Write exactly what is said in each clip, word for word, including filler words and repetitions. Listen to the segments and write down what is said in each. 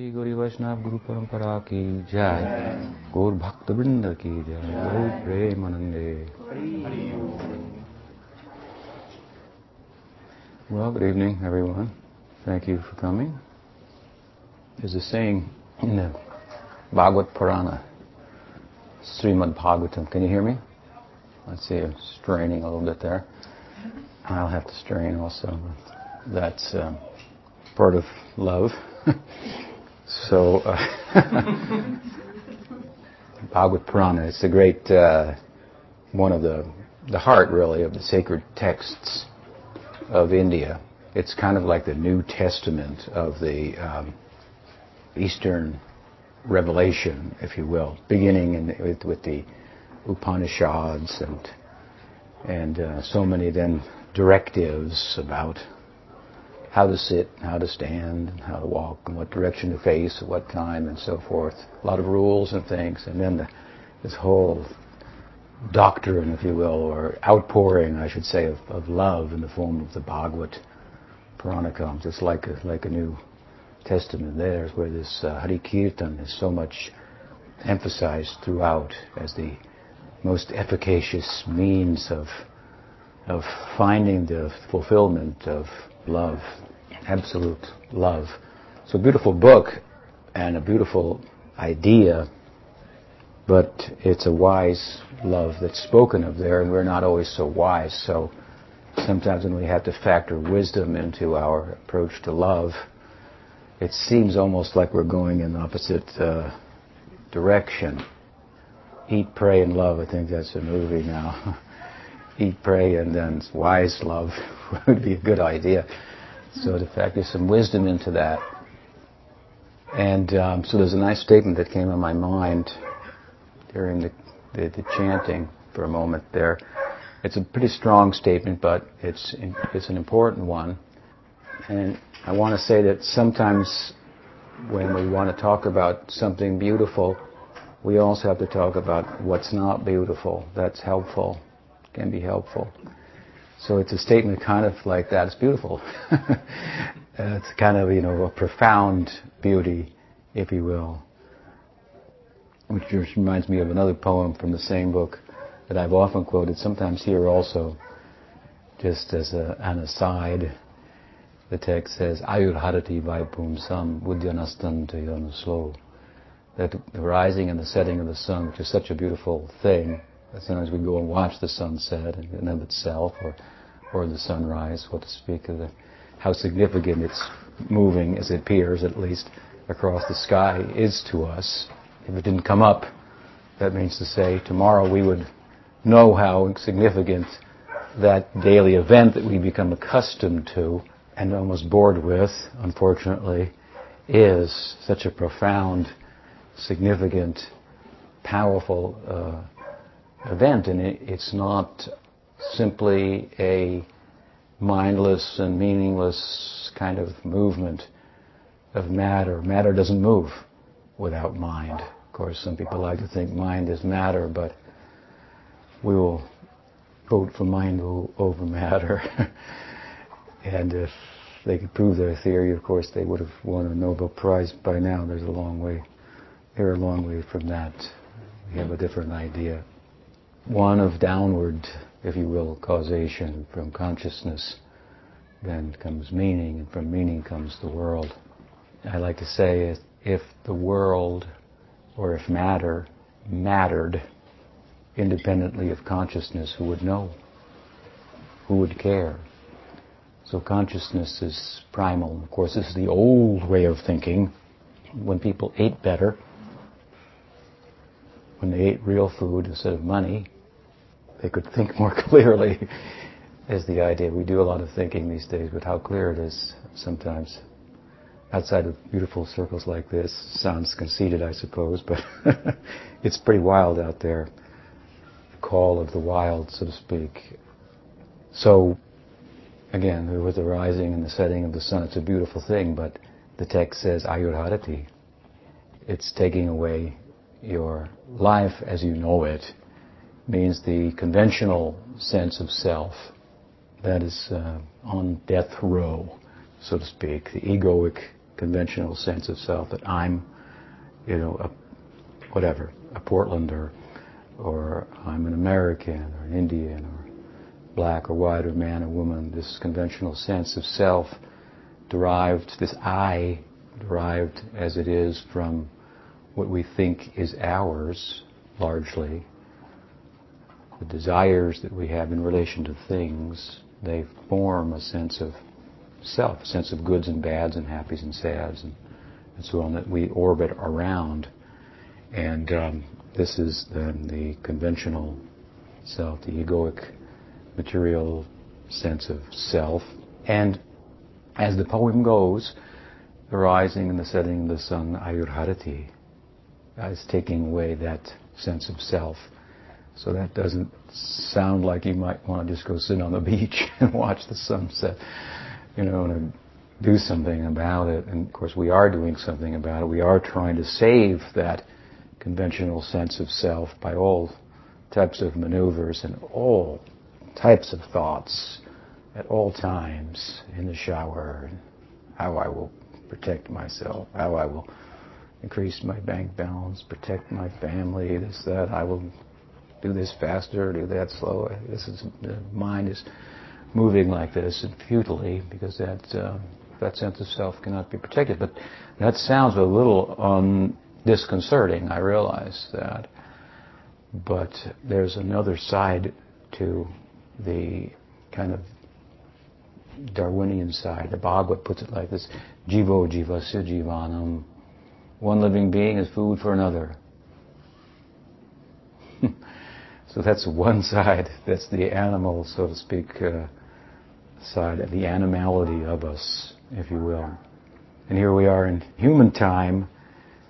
Shri Gauri Vaishnav Guru Parampara ki jai, Gaur Bhakta Vrinda ki jai, Gaur Premanande. Well, good evening everyone. Thank you for coming. There's a saying in the Bhagavad Purana, Srimad Bhagavatam. Can you hear me? Let's see, I'm straining a little bit there. I'll have to strain also. That's uh, part of love. So, uh, Bhagavad Purana, it's the great, uh, one of the, the heart really of the sacred texts of India. It's kind of like the New Testament of the um, Eastern revelation, if you will, beginning in the, with, with the Upanishads and and uh, so many then directives about how to sit, how to stand, how to walk, and what direction to face, at what time, and so forth. A lot of rules and things, and then the, this whole doctrine, if you will, or outpouring, I should say, of, of love in the form of the Bhagavad Puranakam. It's like a, like a New Testament. There's where this uh, Hari Kirtan is so much emphasized throughout as the most efficacious means of of finding the fulfillment of love, absolute love. It's a beautiful book and a beautiful idea, but it's a wise love that's spoken of there, and we're not always so wise. So sometimes when we have to factor wisdom into our approach to love, it seems almost like we're going in the opposite uh, direction. Eat, pray, and love. I think that's a movie now. Eat, pray, and then wise love would be a good idea. So the fact there's some wisdom into that. And um, so there's a nice statement that came to my mind during the, the, the chanting for a moment there. It's a pretty strong statement, but it's it's an important one. And I want to say that sometimes when we want to talk about something beautiful, we also have to talk about what's not beautiful. That's helpful. Can be helpful. So it's a statement kind of like that. It's beautiful. It's kind of, you know, a profound beauty, if you will. Which just reminds me of another poem from the same book that I've often quoted, sometimes here also, just as a, an aside. The text says, Ayurharati vaipumsam udyanastan tayanuslo. That the rising and the setting of the sun, which is such a beautiful thing, sometimes we go and watch the sunset in and of itself, or or the sunrise, what to speak of the, how significant it's moving, as it appears at least, across the sky is to us. If it didn't come up, that means to say tomorrow we would know how significant that daily event that we become accustomed to and almost bored with, unfortunately, is. Such a profound, significant, powerful uh event, and it, it's not simply a mindless and meaningless kind of movement of matter. Matter doesn't move without mind. Of course, some people like to think mind is matter, but we will vote for mind over matter. And if they could prove their theory, of course, they would have won a Nobel Prize by now. There's a long way. They're a long way from that. We have a different idea. One of downward, if you will, causation. From consciousness then comes meaning, and from meaning comes the world. I like to say, if the world, or if matter, mattered independently of consciousness, who would know? Who would care? So consciousness is primal. Of course, this is the old way of thinking. When people ate better, when they ate real food instead of money, they could think more clearly, is the idea. We do a lot of thinking these days, but how clear it is sometimes. Outside of beautiful circles like this, sounds conceited, I suppose, but it's pretty wild out there. The call of the wild, so to speak. So, again, with the rising and the setting of the sun, it's a beautiful thing, but the text says, Ayurharati. It's taking away your life as you know it, means the conventional sense of self that is uh, on death row, so to speak, the egoic conventional sense of self, that I'm, you know, a, whatever, a Portlander, or I'm an American, or an Indian, or black or white, or man or woman. This conventional sense of self derived, this I derived as it is from what we think is ours, largely. The desires that we have in relation to things, they form a sense of self, a sense of goods and bads and happies and sads and, and so on that we orbit around. And um, this is then the conventional self, the egoic material sense of self. And as the poem goes, the rising and the setting of the sun, Ayurharati, is taking away that sense of self. So that doesn't sound like you might want to just go sit on the beach and watch the sunset, you know, and do something about it. And of course we are doing something about it. We are trying to save that conventional sense of self by all types of maneuvers and all types of thoughts at all times, in the shower, how I will protect myself, how I will increase my bank balance, protect my family, this, that, I will do this faster, do that slower. This is, the mind is moving like this, and futilely, because that uh, that sense of self cannot be protected. But that sounds a little um, disconcerting, I realize that. But there's another side to the kind of Darwinian side. The Bhagavad puts it like this, jivo jivasya jivanam. One living being is food for another. So that's one side, that's the animal, so to speak, uh, side, the animality of us, if you will. And here we are in human time,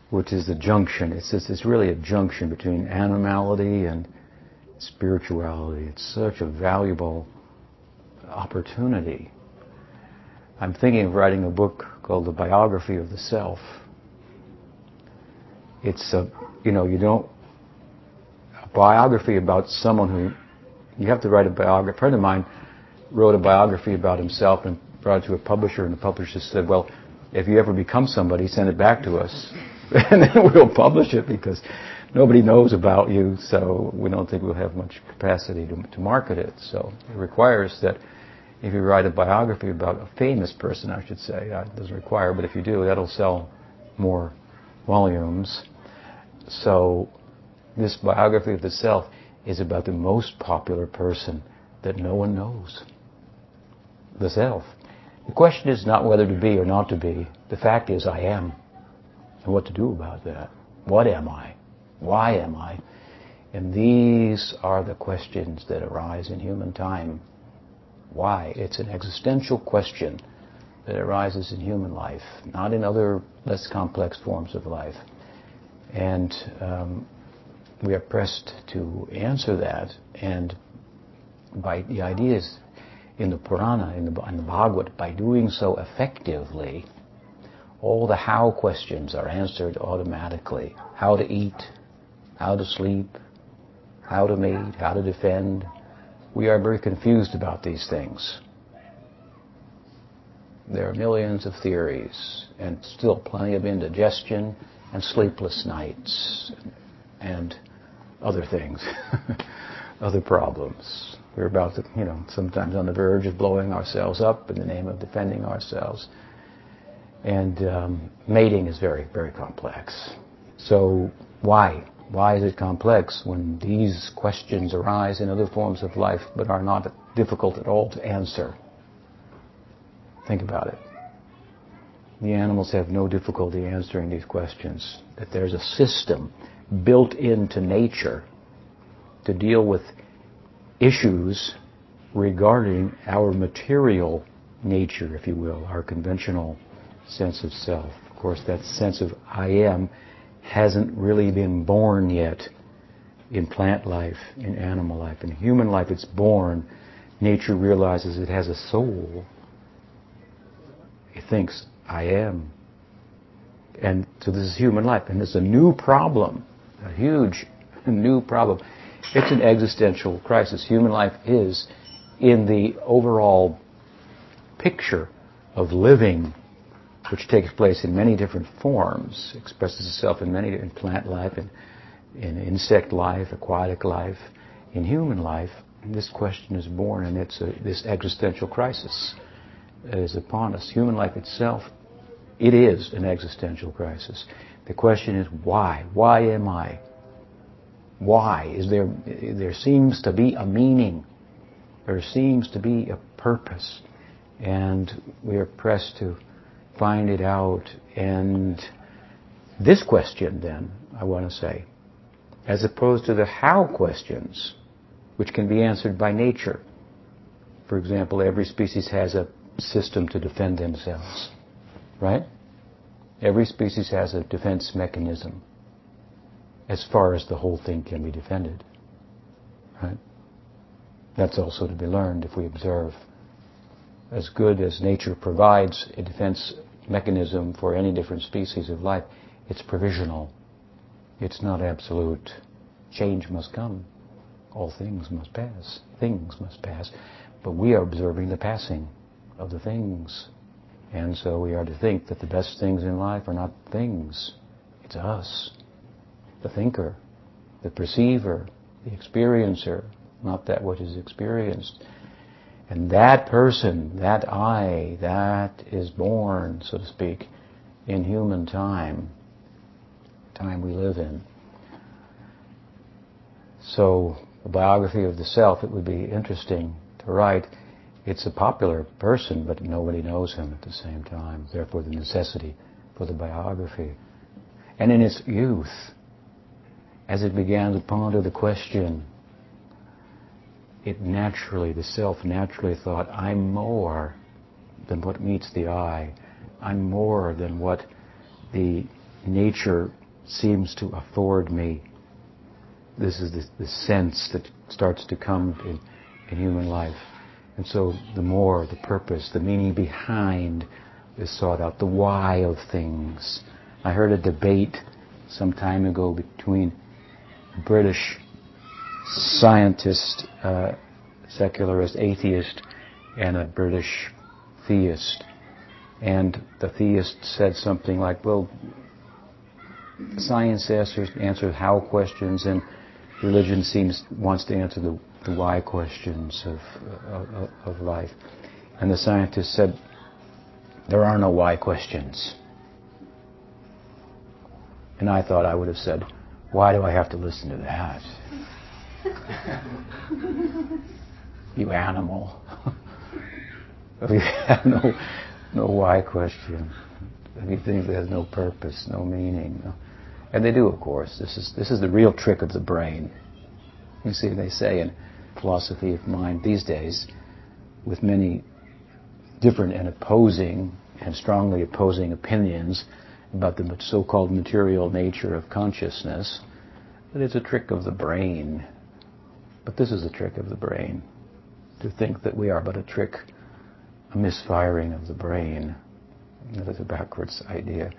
which is the junction. It's just, it's really a junction between animality and spirituality. It's such a valuable opportunity. I'm thinking of writing a book called The Biography of the Self. It's a, you know, you don't, biography about someone who, you have to write a biography. A friend of mine wrote a biography about himself and brought it to a publisher, and the publisher said, well, if you ever become somebody, send it back to us, and then we'll publish it, because nobody knows about you, so we don't think we'll have much capacity to, to market it. So it requires that if you write a biography about a famous person, I should say, it doesn't require, but if you do, that'll sell more volumes. So this biography of the self is about the most popular person that no one knows, the self. The question is not whether to be or not to be. The fact is, I am. And what to do about that? What am I? Why am I? And these are the questions that arise in human time. Why? It's an existential question that arises in human life, not in other less complex forms of life. And um, we are pressed to answer that, and by the ideas in the Purana, in the, in the Bhagavad, by doing so effectively, all the how questions are answered automatically. How to eat, how to sleep, how to mate, how to defend. We are very confused about these things. There are millions of theories, and still plenty of indigestion and sleepless nights and other things, other problems. We're about to, you know, sometimes on the verge of blowing ourselves up in the name of defending ourselves. And um, mating is very, very complex. So why? Why is it complex when these questions arise in other forms of life but are not difficult at all to answer? Think about it. The animals have no difficulty answering these questions, that there's a system built into nature to deal with issues regarding our material nature, if you will, our conventional sense of self. Of course, that sense of I am hasn't really been born yet in plant life, in animal life. In human life, it's born. Nature realizes it has a soul. It thinks, I am. And so this is human life. And it's a new problem. A huge new problem. It's an existential crisis. Human life is, in the overall picture of living, which takes place in many different forms, expresses itself in many in plant life, in, in insect life, aquatic life, in human life. And this question is born, and it's a, this existential crisis is upon us. Human life itself, it is an existential crisis. The question is why? Why am I? Why? Is there? There seems to be a meaning. There seems to be a purpose, and we are pressed to find it out. And this question, then, I want to say, as opposed to the how questions, which can be answered by nature. For example, every species has a system to defend themselves, right? Every species has a defense mechanism, as far as the whole thing can be defended, right? That's also to be learned if we observe. As good as nature provides a defense mechanism for any different species of life, it's provisional. It's not absolute. Change must come. All things must pass. Things must pass. But we are observing the passing of the things. And so we are to think that the best things in life are not things. It's us. The thinker, the perceiver, the experiencer, not that which is experienced. And that person, that I, that is born, so to speak, in human time, time we live in. So, a biography of the self, it would be interesting to write. It's a popular person, but nobody knows him at the same time. Therefore, the necessity for the biography. And in its youth, as it began to ponder the question, it naturally, the self naturally thought, I'm more than what meets the eye. I'm more than what the nature seems to afford me. This is the, the sense that starts to come in, in human life. And so the more, the purpose, the meaning behind is sought out, the why of things. I heard a debate some time ago between British scientist, uh, secularist, atheist, and a British theist. And the theist said something like, well, science answers, answers how questions, and religion seems wants to answer the, the why questions of, of, of life. And the scientist said, there are no why questions. And I thought I would have said, why do I have to listen to that? You animal. We have no, no why question. Anything that has no purpose, no meaning. No. And they do, of course. This is, this is the real trick of the brain. You see, they say in philosophy of mind these days, with many different and opposing and strongly opposing opinions about the so-called material nature of consciousness, that it's a trick of the brain. But this is a trick of the brain, to think that we are but a trick, a misfiring of the brain. That is a backwards idea.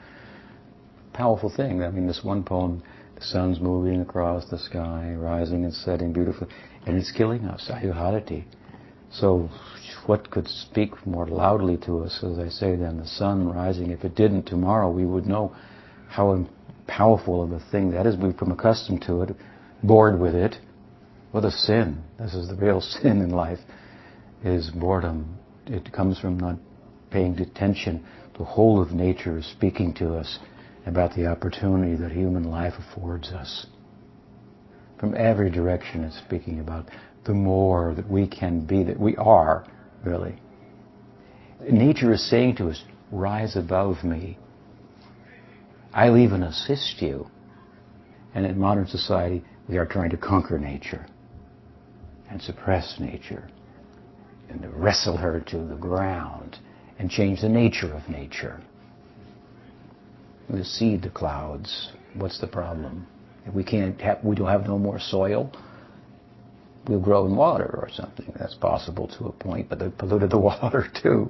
Powerful thing. I mean, this one poem, the sun's moving across the sky, rising and setting beautifully, and it's killing us, ayuharati. So what could speak more loudly to us, as I say, than the sun rising? If it didn't, tomorrow we would know how powerful of a thing that is. We've become accustomed to it, bored with it. What a sin. This is the real sin in life, is boredom. It comes from not paying attention. The whole of nature is speaking to us about the opportunity that human life affords us. From every direction it's speaking about the more that we can be, that we are, really. Nature is saying to us, rise above me. I'll even assist you. And in modern society, we are trying to conquer nature and suppress nature and to wrestle her to the ground and change the nature of nature. We seed the clouds. What's the problem? If we can't have, we don't have no more soil, we'll grow in water or something. That's possible to a point, but they've polluted the water too.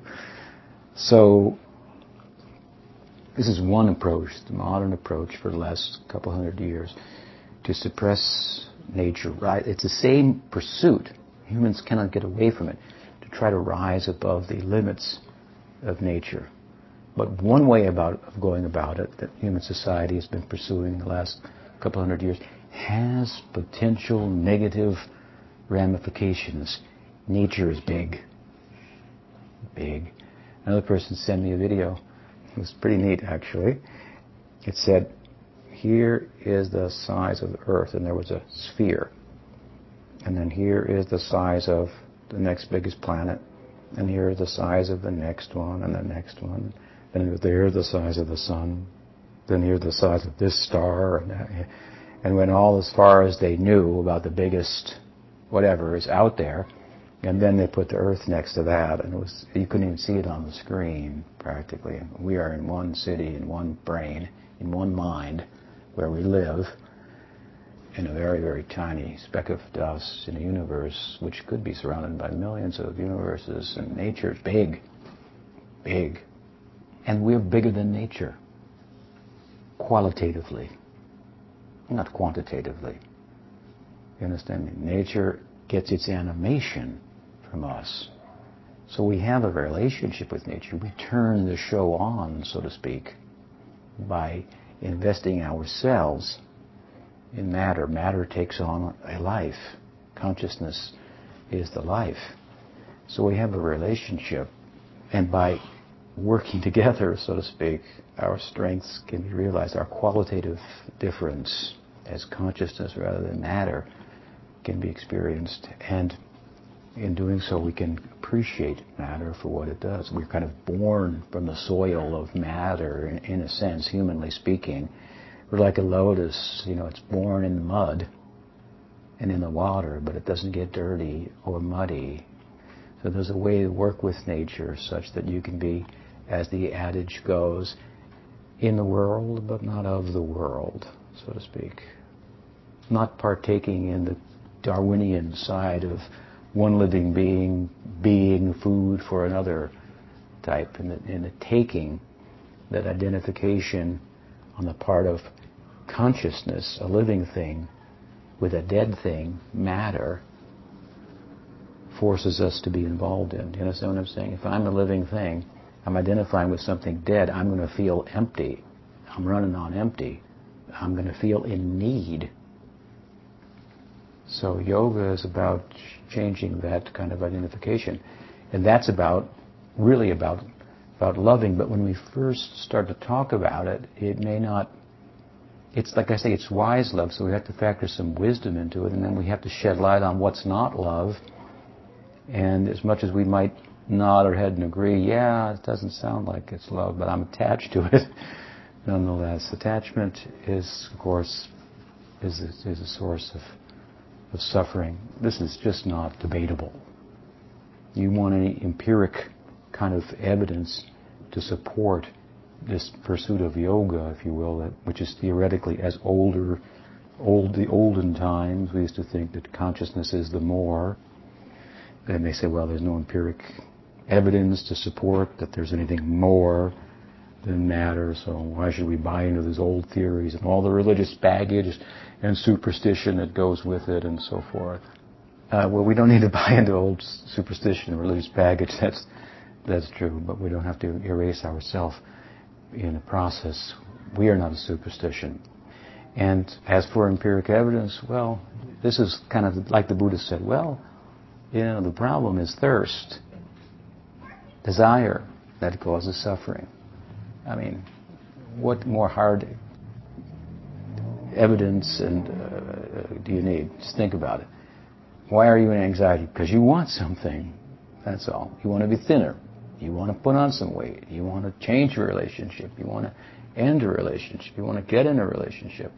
So this is one approach, the modern approach for the last couple hundred years, to suppress nature. Right? It's the same pursuit. Humans cannot get away from it, to try to rise above the limits of nature. But one way about of going about it that human society has been pursuing the last couple hundred years has potential negative ramifications. Nature is big. Big. Another person sent me a video. It was pretty neat, actually. It said, here is the size of the earth, and there was a sphere. And then here is the size of the next biggest planet, and here is the size of the next one, and the next one. Then there's the size of the sun. Then here's the size of this star. And, and went all as far as they knew about the biggest whatever is out there. And then they put the earth next to that. And it was, you couldn't even see it on the screen, practically. We are in one city, in one brain, in one mind, where we live, in a very, very tiny speck of dust in a universe which could be surrounded by millions of universes. And nature's big, big. And we're bigger than nature, qualitatively, not quantitatively. You understand me? Nature gets its animation from us. So we have a relationship with nature. We turn the show on, so to speak, by investing ourselves in matter. Matter takes on a life. Consciousness is the life. So we have a relationship, and by working together, so to speak, our strengths can be realized. Our qualitative difference as consciousness rather than matter can be experienced, and in doing so we can appreciate matter for what it does. We're kind of born from the soil of matter, in, in a sense, humanly speaking. We're like a lotus, you know, it's born in the mud and in the water, but it doesn't get dirty or muddy. So there's a way to work with nature such that you can be, as the adage goes, in the world but not of the world, so to speak. Not partaking in the Darwinian side of one living being being food for another type, and the, and the taking, that identification on the part of consciousness, a living thing, with a dead thing, matter, forces us to be involved in. Do you understand what I'm saying? If I'm a living thing, I'm identifying with something dead, I'm going to feel empty. I'm running on empty. I'm going to feel in need. So yoga is about changing that kind of identification. And that's about, really about, about loving. But when we first start to talk about it, it may not, it's like I say, it's wise love, so we have to factor some wisdom into it, and then we have to shed light on what's not love. And as much as we might nod our head and agree, yeah, it doesn't sound like it's love, but I'm attached to it. Nonetheless, attachment is, of course, is a, is a source of, of suffering. This is just not debatable. You want any empiric kind of evidence to support this pursuit of yoga, if you will, which is theoretically as older, old the olden times. We used to think that consciousness is the more. Then they say, well, there's no empiric evidence to support that there's anything more than matter, so why should we buy into those old theories and all the religious baggage and superstition that goes with it and so forth? Uh, well, we don't need to buy into old superstition and religious baggage, that's that's true, but we don't have to erase ourselves in the process. We are not a superstition. And as for empiric evidence, well, this is kind of like the Buddha said, well, you know, the problem is thirst, desire, that causes suffering. I mean, what more hard evidence and uh, do you need? Just think about it. Why are you in anxiety? Because you want something, that's all. You want to be thinner. You want to put on some weight. You want to change your relationship. You want to end a relationship. You want to get in a relationship.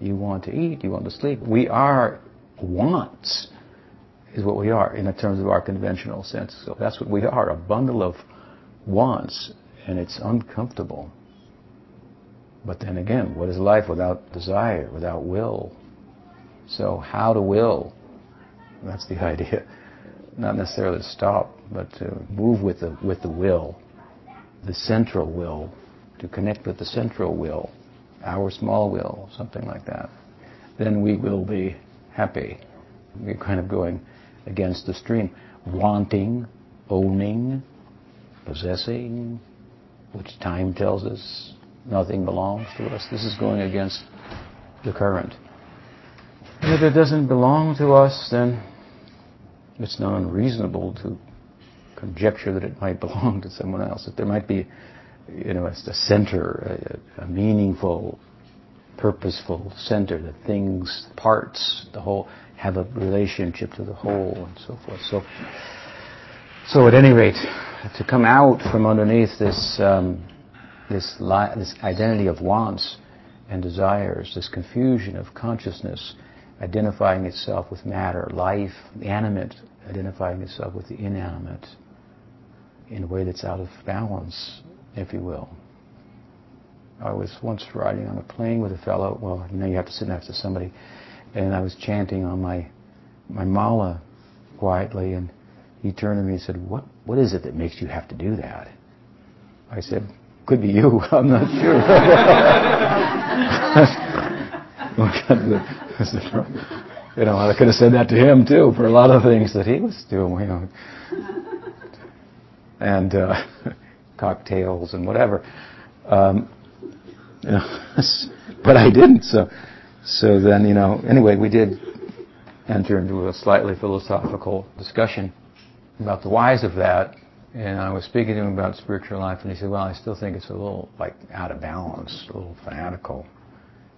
You want to eat. You want to sleep. We are wants. Is what we are in terms of our conventional sense. So that's what we are, a bundle of wants, and it's uncomfortable. But then again, what is life without desire, without will? So how to will? That's the idea. Not necessarily to stop, but to move with the with the will, the central will, to connect with the central will, our small will, something like that. Then we will be happy. We're kind of going against the stream. Wanting, owning, possessing, which time tells us nothing belongs to us. This is going against the current. And if it doesn't belong to us, then it's not unreasonable to conjecture that it might belong to someone else, that there might be, you know, a center, a, a meaningful, purposeful center, that things, parts, the whole, have a relationship to the whole, and so forth. So, so at any rate, to come out from underneath this um, this, li- this identity of wants and desires, this confusion of consciousness identifying itself with matter, life, the animate, identifying itself with the inanimate in a way that's out of balance, if you will. I was once riding on a plane with a fellow, well, you know, you have to sit next to somebody, and I was chanting on my my mala quietly, and he turned to me and said, what what is it that makes you have to do that? I said, could be you, I'm not sure. You know, I could have said that to him too for a lot of things that he was doing, you know, and uh, cocktails and whatever. Um, you know, but I didn't. So, so then, you know. Anyway, we did enter into a slightly philosophical discussion about the whys of that, and I was speaking to him about spiritual life, and he said, "Well, I still think it's a little like out of balance, a little fanatical."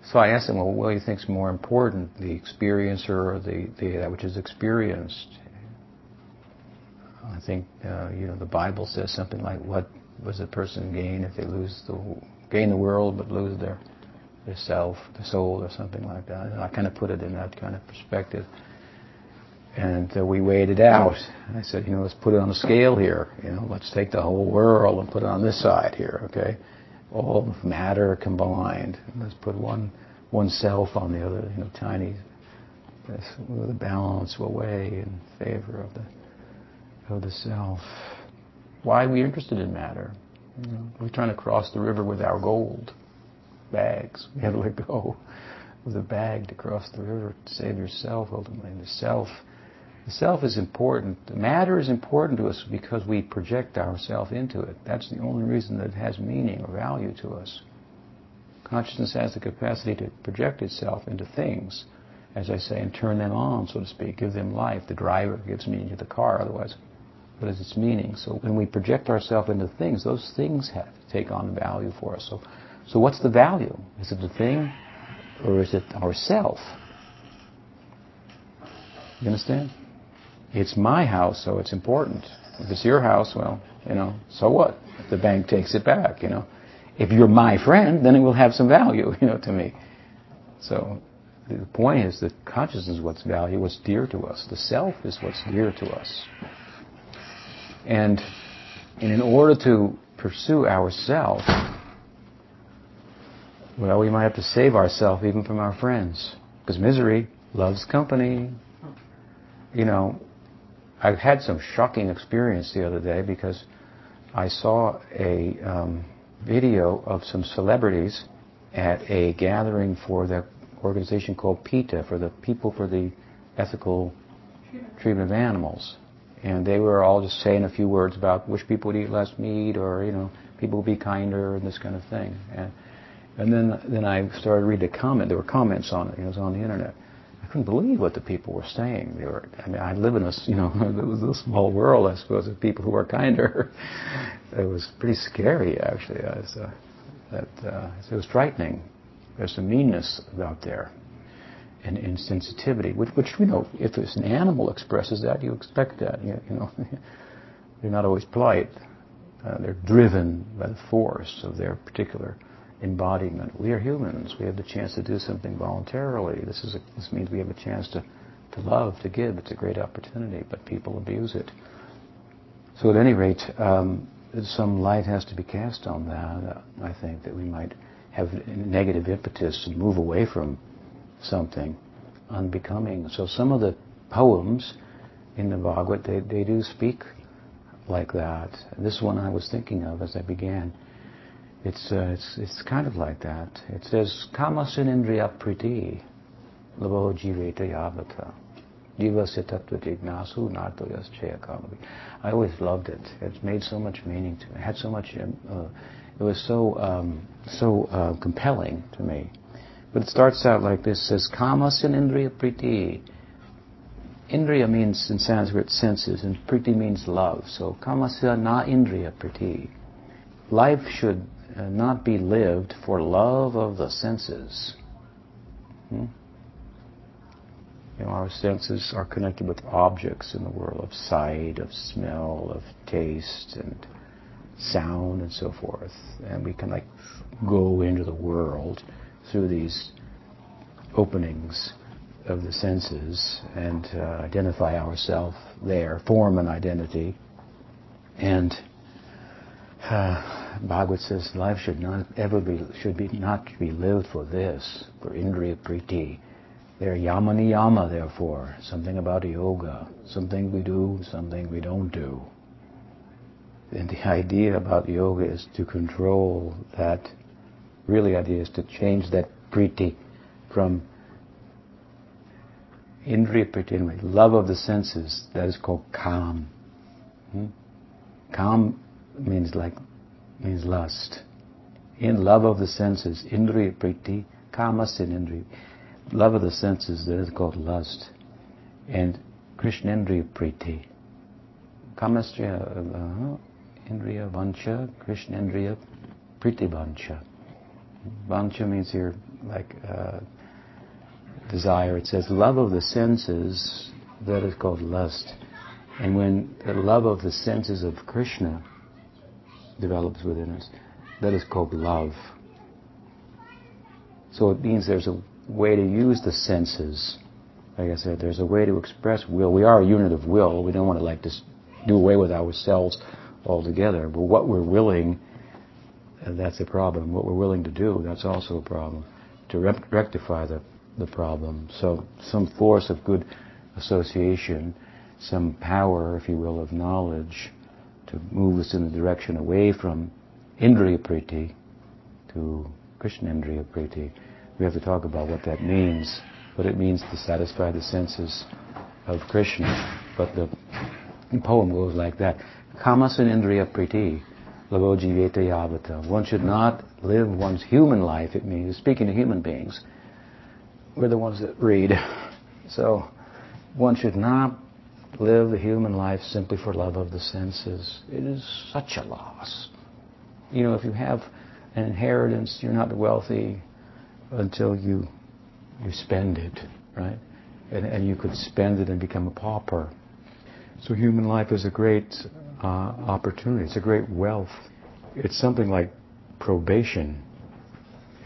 So I asked him, well, what do you think is more important, the experiencer or the, the that which is experienced? I think, uh, you know, the Bible says something like, what does a person gain if they lose the gain the world but lose their, their self, their soul, or something like that? And I kind of put it in that kind of perspective. And uh, we weighed it out. I said, you know, let's put it on a scale here. You know, let's take the whole world and put it on this side here, okay? All matter combined. Let's put one one self on the other, you know, tiny, with a balanceful way in favor of the of the self. Why are we interested in matter? You know, we're trying to cross the river with our gold bags. We have to let go of the bag to cross the river to save yourself ultimately. And the self, the self is important. The matter is important to us because we project ourselves into it. That's the only reason that it has meaning or value to us. Consciousness has the capacity to project itself into things, as I say, and turn them on, so to speak, give them life. The driver gives meaning to the car, otherwise what is its meaning? So when we project ourselves into things, those things have to take on value for us. So, so what's the value? Is it the thing or is it ourself? You understand? It's my house, so it's important. If it's your house, well, you know, so what? If the bank takes it back, you know. If you're my friend, then it will have some value, you know, to me. So the point is that consciousness is what's value, what's dear to us. The self is what's dear to us. And, and in order to pursue ourself, well, we might have to save ourselves even from our friends. Because misery loves company. You know, I had some shocking experience the other day because I saw a um, video of some celebrities at a gathering for the organization called PETA, for the People for the Ethical Treatment of Animals. And they were all just saying a few words about which people would eat less meat, or, you know, people would be kinder and this kind of thing. And, and then then I started reading a comment. There were comments on it. It was on the internet. I couldn't believe what the people were saying. They were, I mean, I live in a, you know, it was a small world, I suppose, of people who are kinder. It was pretty scary, actually. I was, uh, that, uh, it was frightening. There's some meanness out there, and insensitivity, which, which, you know, if it's an animal expresses that, you expect that. You, you know, they're not always polite. Uh, they're driven by the force of their particular embodiment. We are humans. We have the chance to do something voluntarily. This is a, this means we have a chance to, to love, to give. It's a great opportunity, but people abuse it. So at any rate, um, some light has to be cast on that. I think that we might have negative impetus and move away from something unbecoming. So some of the poems in the Bhagavad, they, they do speak like that. This one I was thinking of as I began. It's, uh, it's it's kind of like that. It says, Kamasin indriya priti labo jiveta yavata jivasya tattva jignasu nartoyas cheya kamavi. I always loved it. It made so much meaning to me. It had so much um, uh, It was so um, so uh, compelling to me. But it starts out like this, says, Kamasin Indriya Priti. Indriya means, in Sanskrit, senses, and Priti means love. So, Kamasya na Indriya Priti. Life should uh, not be lived for love of the senses. Hmm? You know, our senses are connected with objects in the world, of sight, of smell, of taste, and sound, and so forth. And we can, like, go into the world through these openings of the senses and uh, identify ourselves there, form an identity. And uh, Bhagavad says life should not ever be should be not be lived for this, for Indriya Priti. There yama niyama, therefore, something about yoga, something we do, something we don't do. And the idea about yoga is to control that. Really, idea is to change that priti from Indriya Priti, love of the senses, that is called Kam. Hmm? Kam means like means lust. In love of the senses, Indriya Priti, Kamas in Indriya. Love of the senses, that is called lust. And Krishna Indriya Priti. Kamasya uh, Indriya Vancha, Krishna Indriya Priti Vancha. Vancha means here like uh, desire. It says love of the senses, that is called lust. And when the love of the senses of Krishna develops within us, that is called love. So it means there's a way to use the senses. Like I said, there's a way to express will. We are a unit of will. We don't want to like just do away with ourselves altogether. But what we're willing, uh, that's a problem. What we're willing to do, that's also a problem. To rep- rectify the the problem. So some force of good association, some power, if you will, of knowledge to move us in the direction away from Indriya Priti to Krishna Indriya Priti. We have to talk about what that means, what it means to satisfy the senses of Krishna. But the poem goes like that. Kamasan Indriya Priti Lavoji Veta Yavata. One should not live one's human life, it means, speaking to human beings, we're the ones that read. So one should not live the human life simply for love of the senses. It is such a loss. You know, if you have an inheritance, you're not wealthy until you you spend it, right? And, and you could spend it and become a pauper. So human life is a great uh, opportunity. It's a great wealth. It's something like probation.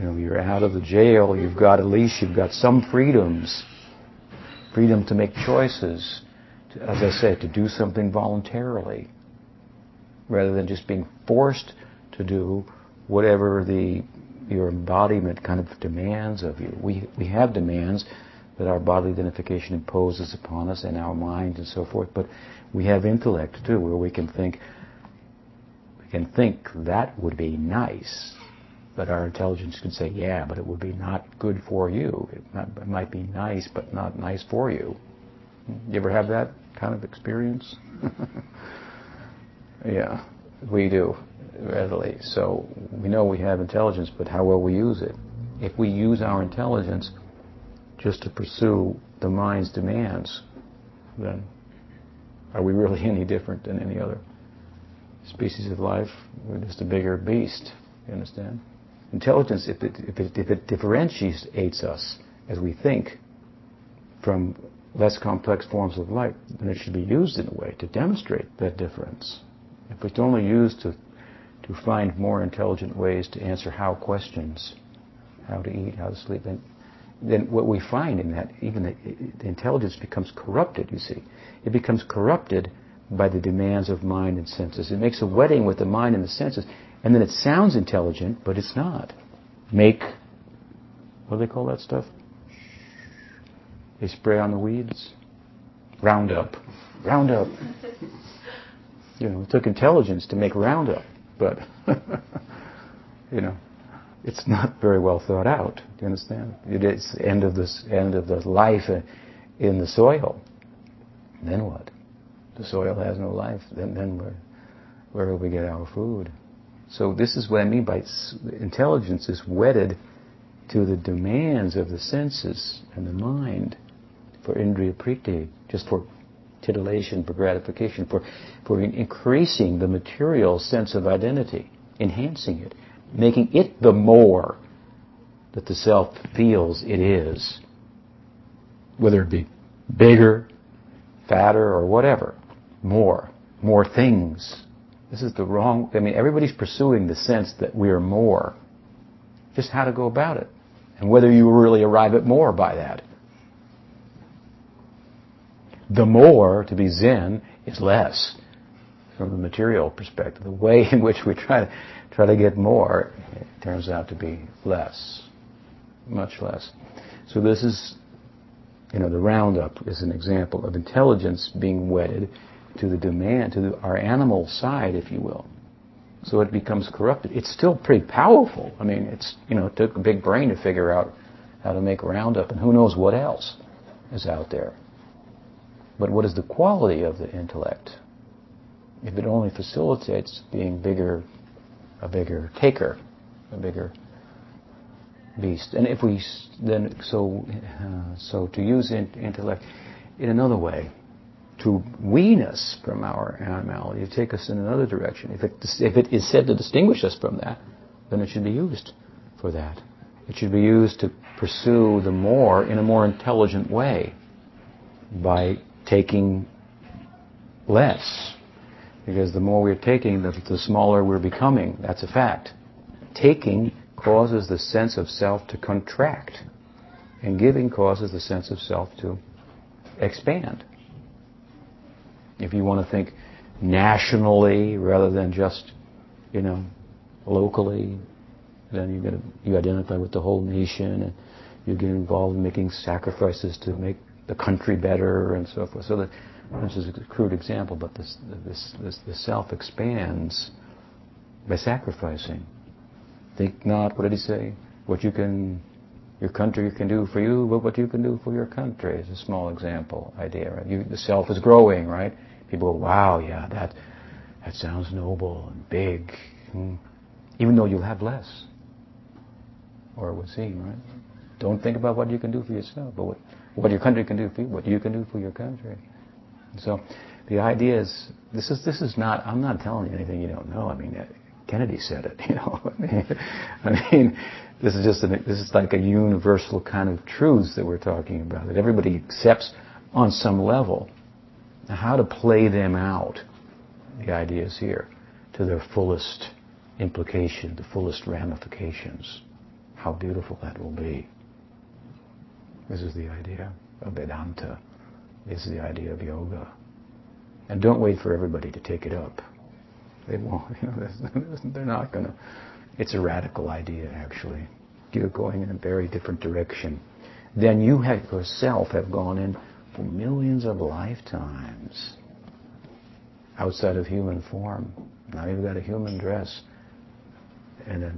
You know, you're out of the jail, you've got at least, you've got some freedoms. Freedom to make choices, to, as I said, to do something voluntarily, rather than just being forced to do whatever the your embodiment kind of demands of you. We, we have demands that our bodily identification imposes upon us and our minds and so forth, but we have intellect too, where we can think, we can think that would be nice. But our intelligence can say, yeah, but it would be not good for you. It, not, it might be nice, but not nice for you. You ever have that kind of experience? Yeah, we do, readily. So we know we have intelligence, but how well we use it. If we use our intelligence just to pursue the mind's demands, then are we really any different than any other species of life? We're just a bigger beast, you understand? Intelligence, if it, if, it, if it differentiates us as we think from less complex forms of life, then it should be used in a way to demonstrate that difference. If it's only used to to find more intelligent ways to answer how questions, how to eat, how to sleep, then, then what we find in that, even the, the intelligence becomes corrupted, you see. It becomes corrupted by the demands of mind and senses. It makes a wedding with the mind and the senses. And then it sounds intelligent, but it's not. Make, what do they call that stuff? They spray on the weeds? Roundup. Roundup. You know, it took intelligence to make Roundup, but, you know, it's not very well thought out. Do you understand? It's end of this end of the life in the soil. Then what? The soil has no life. Then, then where, where will we get our food? So this is what I mean by intelligence is wedded to the demands of the senses and the mind for indriya priti, just for titillation, for gratification, for, for increasing the material sense of identity, enhancing it, making it the more that the self feels it is, whether it be bigger, fatter, or whatever, more, more things. This is the wrong, I mean, everybody's pursuing the sense that we are more, just how to go about it, and whether you really arrive at more by that. The more, to be Zen, is less from the material perspective. The way in which we try to, try to get more, it turns out to be less, much less. So this is, you know, the Roundup is an example of intelligence being wedded to the demand, to the, our animal side, if you will. So it becomes corrupted. It's still pretty powerful. I mean, it's, you know, it took a big brain to figure out how to make Roundup, and who knows what else is out there. But what is the quality of the intellect? If it only facilitates being bigger, a bigger taker, a bigger beast. And if we then, so, uh, so to use in, intellect in another way, to wean us from our animality, to take us in another direction. If it, if it is said to distinguish us from that, then it should be used for that. It should be used to pursue the more in a more intelligent way by taking less. Because the more we're taking, the, the smaller we're becoming. That's a fact. Taking causes the sense of self to contract, and giving causes the sense of self to expand. If you want to think nationally rather than just, you know, locally, then you're going to, you identify with the whole nation, and you get involved in making sacrifices to make the country better and so forth. So that, this is a crude example, but this, this, this, the self expands by sacrificing. Think not, what did he say? What you can, your country can do for you, but what you can do for your country is a small example idea. Right? You, the self is growing, right? People go, wow, yeah, that that sounds noble and big, hmm. Even though you'll have less, or it would seem, right? Don't think about what you can do for yourself, but what, what your country can do for you, what you can do for your country. So the idea is, this is this is not, I'm not telling you anything you don't know. I mean, Kennedy said it, you know. I mean, this is just, an, this is like a universal kind of truths that we're talking about, that everybody accepts on some level. Now, how to play them out, the idea is here, to their fullest implication, the fullest ramifications. How beautiful that will be. This is the idea of Vedanta. This is the idea of yoga. And don't wait for everybody to take it up. They won't, you know, they're not going to. It's a radical idea, actually. You're going in a very different direction than you have yourself have gone in for millions of lifetimes outside of human form. Now you've got a human dress, and a,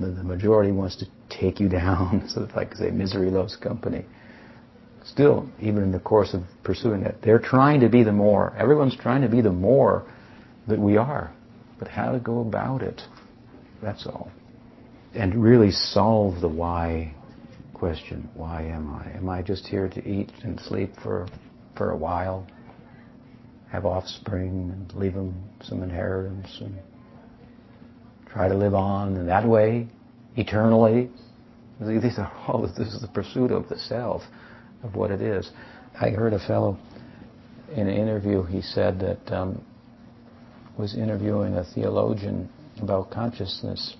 the, the majority wants to take you down. So it's like, say, misery loves company. Still, even in the course of pursuing that, they're trying to be the more. Everyone's trying to be the more that we are. But how to go about it, that's all. And really solve the why question. Why am I? Am I just here to eat and sleep for, for a while, have offspring and leave them some inheritance and try to live on in that way, eternally? These are all, this is the pursuit of the self, of what it is. I heard a fellow in an interview, he said that um, was interviewing a theologian about consciousness,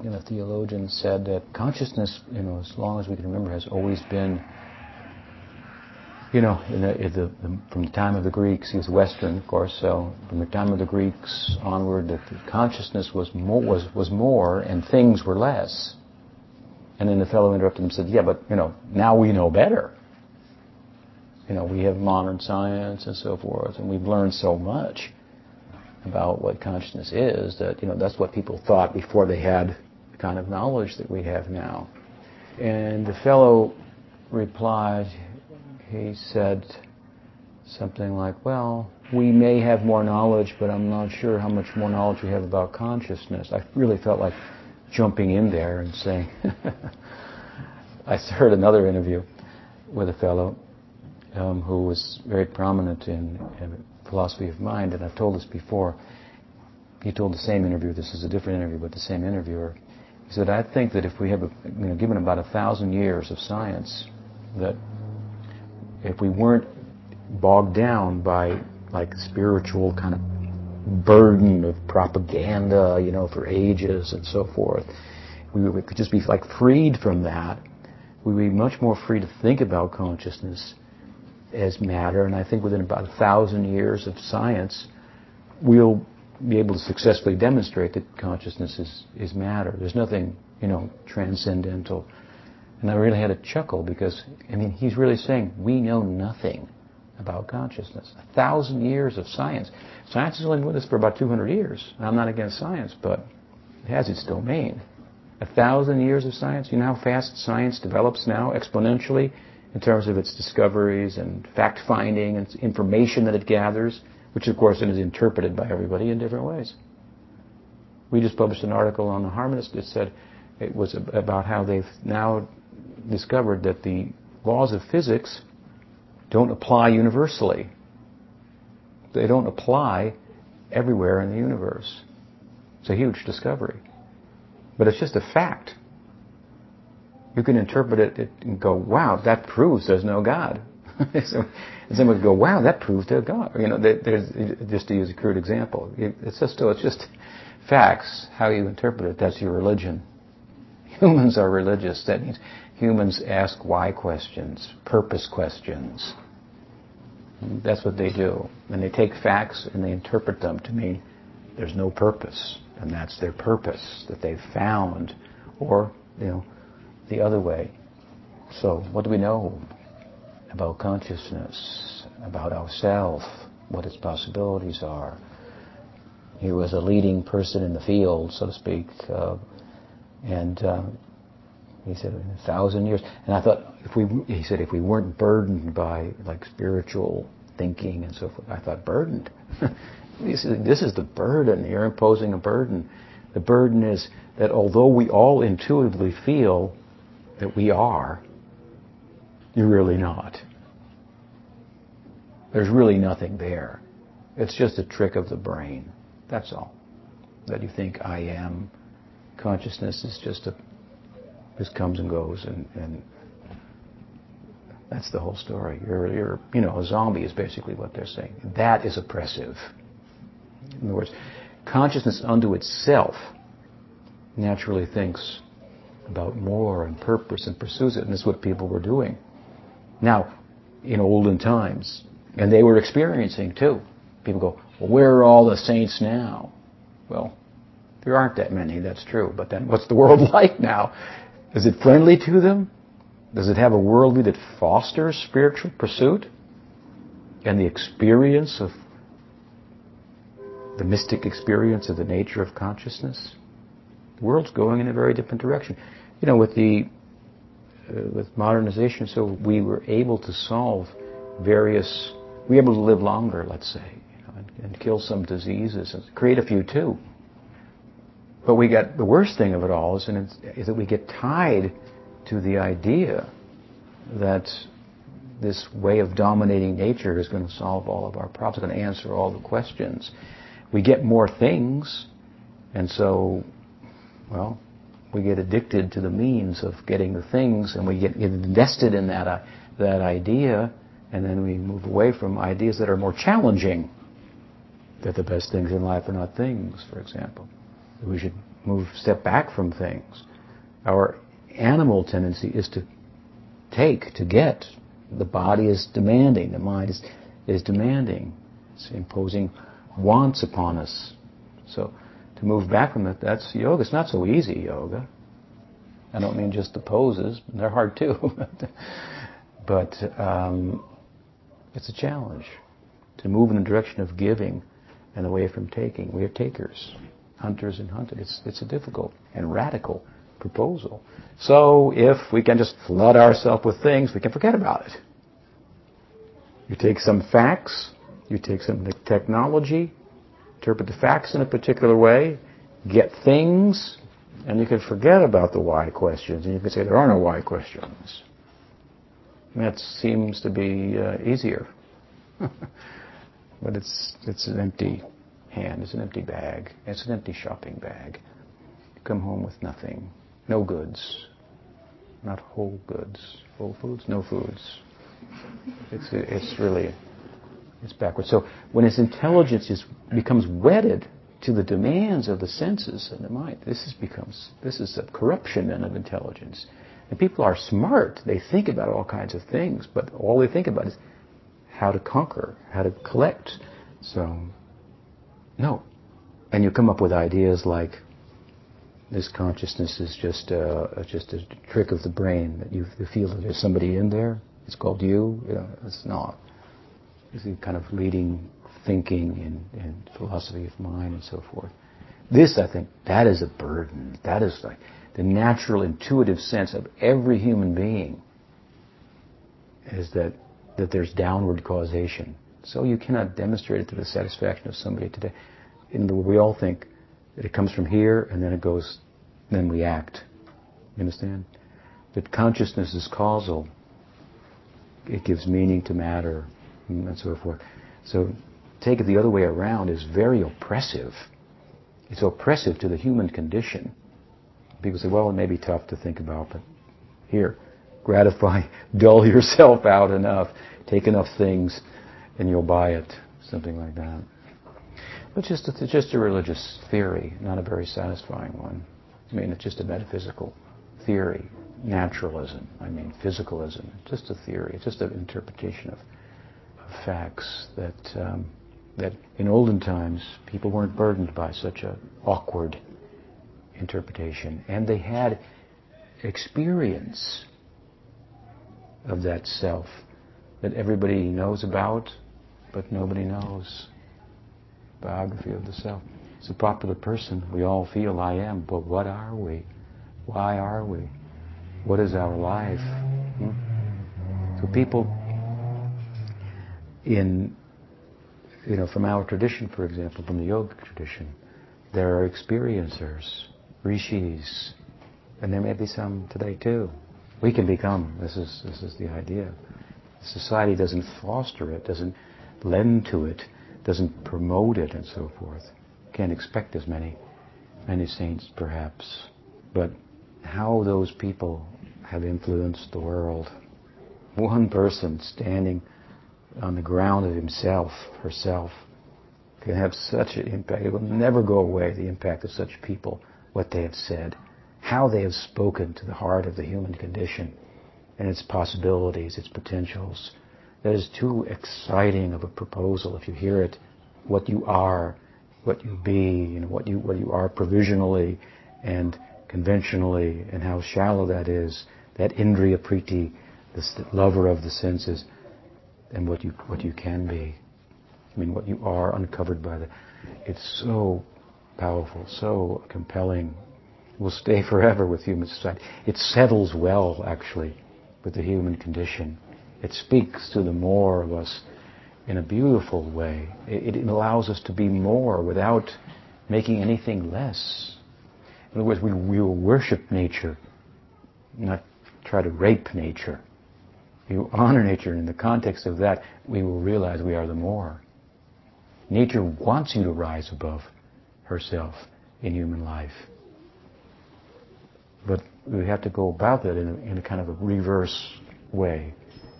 and the theologian said that consciousness, you know, as long as we can remember, has always been, you know, in the, in the, the, from the time of the Greeks. He was Western, of course, so from the time of the Greeks onward, that the consciousness was more, was, was more, and things were less. And then the fellow interrupted him and said, yeah, but, you know, now we know better. You know, we have modern science and so forth, and we've learned so much about what consciousness is that, you know, that's what people thought before they had the kind of knowledge that we have now. And the fellow replied, he said something like, well, we may have more knowledge, but I'm not sure how much more knowledge we have about consciousness. I really felt like jumping in there and saying, I heard another interview with a fellow um, who was very prominent in, in philosophy of mind, and I've told this before. He told the same interview, this is a different interview, but the same interviewer. He said, I think that if we have, a, you know, given about a thousand years of science, that if we weren't bogged down by like spiritual kind of burden of propaganda, you know, for ages and so forth, we would just be like freed from that. We would be much more free to think about consciousness as matter. And I think within about a thousand years of science, we'll be able to successfully demonstrate that consciousness is, is matter. There's nothing, you know, transcendental. And I really had a chuckle because, I mean, he's really saying we know nothing about consciousness. A thousand years of science. Science has only been with us for about two hundred years. And I'm not against science, but it has its domain. A thousand years of science. You know how fast science develops now, exponentially, in terms of its discoveries and fact-finding and information that it gathers, which, of course, is interpreted by everybody in different ways. We just published an article on the harmonist that said it was about how they've now discovered that the laws of physics don't apply universally. They don't apply everywhere in the universe. It's a huge discovery. But it's just a fact. You can interpret it and go, wow, that proves there's no God. So, and someone would go, wow, that proves there's God. You know, there's, just to use a crude example, it's just, it's just facts. How you interpret it, that's your religion. Humans are religious. That means humans ask why questions, purpose questions. That's what they do. And they take facts and they interpret them to mean there's no purpose. And that's their purpose that they've found. Or, you know, the other way. So, what do we know about consciousness, about ourselves, what its possibilities are? He was a leading person in the field, so to speak, uh, and uh, he said, a thousand years. And I thought, if we, he said, if we weren't burdened by like spiritual thinking and so forth, I thought, burdened? This is, this is the burden. You're imposing a burden. The burden is that although we all intuitively feel that we are, you're really not. There's really nothing there. It's just a trick of the brain. That's all. That you think I am. Consciousness is just a, just comes and goes, and, and that's the whole story. You're, you're, you know, a zombie is basically what they're saying. That is oppressive. In other words, consciousness unto itself naturally thinks about more and purpose and pursues it, and that's what people were doing. Now, in olden times, and they were experiencing too. People go, well, where are all the saints now? Well, there aren't that many, that's true, but then what's the world like now? Is it friendly to them? Does it have a worldview that fosters spiritual pursuit and the experience of the mystic experience of the nature of consciousness? The world's going in a very different direction. You know, with the uh, with modernization, so we were able to solve various. We were able to live longer, let's say, you know, and, and kill some diseases and create a few too. But we got the worst thing of it all is, and it's, is that we get tied to the idea that this way of dominating nature is going to solve all of our problems, going to answer all the questions. We get more things, and so, well, we get addicted to the means of getting the things, and we get invested in that, uh, that idea, and then we move away from ideas that are more challenging, that the best things in life are not things, for example. We should move, step back from things. Our animal tendency is to take, to get. The body is demanding. The mind is, is demanding. It's imposing wants upon us. So to move back from that, that's yoga. It's not so easy, yoga. I don't mean just the poses. They're hard too. But um, it's a challenge to move in the direction of giving and away from taking. We are takers. Hunters and hunted. It's it's a difficult and radical proposal. So if we can just flood ourselves with things, we can forget about it. You take some facts, You take something like technology, interpret the facts in a particular way, get things, and you can forget about the why questions, and you can say there are no why questions. And that seems to be uh, easier. But it's it's an empty hand, it's an empty bag, it's an empty shopping bag. You come home with nothing, no goods, not whole goods, whole foods, no foods. It's it's really it's backwards. So when his intelligence is becomes wedded to the demands of the senses and the mind, this is becomes this is a corruption then of intelligence. And people are smart; they think about all kinds of things, but all they think about is how to conquer, how to collect. So, no. And you come up with ideas like this consciousness is just a, just a trick of the brain, that you feel that there's somebody in there. It's called you. You know, it's not. It's the kind of leading thinking and, and philosophy of mind and so forth. This, I think, that is a burden. That is like the natural intuitive sense of every human being, is that that there's downward causation. So you cannot demonstrate it to the satisfaction of somebody today. And we all think that it comes from here and then it goes, then we act. You understand? That consciousness is causal. It gives meaning to matter and so forth. So take it the other way around is very oppressive. It's oppressive to the human condition. People say, well, it may be tough to think about, but here, gratify, dull yourself out enough, take enough things, and you'll buy it, something like that. But just a, just a religious theory, not a very satisfying one. I mean, it's just a metaphysical theory, naturalism, I mean, physicalism, just a theory, it's just an interpretation of, of facts that, um, that in olden times, people weren't burdened by such an awkward interpretation, and they had experience of that self that everybody knows about, but nobody knows. Biography of the self. It's a popular person. We all feel I am, but what are we? Why are we? What is our life? Hmm? So people in, you know, from our tradition, for example, from the yoga tradition, there are experiencers, rishis, and there may be some today too. We can become, this is this is the idea. Society doesn't foster it, doesn't lend to it, doesn't promote it and so forth. Can't expect as many, many saints perhaps. But how those people have influenced the world. One person standing on the ground of himself, herself, can have such an impact. It will never go away, the impact of such people, what they have said, how they have spoken to the heart of the human condition and its possibilities, its potentials. That is too exciting of a proposal if you hear it, what you are, what you be, you know, what you what you are provisionally and conventionally, and how shallow that is, that indriya priti, the lover of the senses, and what you what you can be. I mean, what you are uncovered by the... It's so powerful, so compelling. Will stay forever with human society. It settles well, actually, with the human condition. It speaks to the more of us in a beautiful way. It, it allows us to be more without making anything less. In other words, we, we will worship nature, not try to rape nature. We will honor nature, and in the context of that, we will realize we are the more. Nature wants you to rise above herself in human life. But we have to go about that in a, in a kind of a reverse way.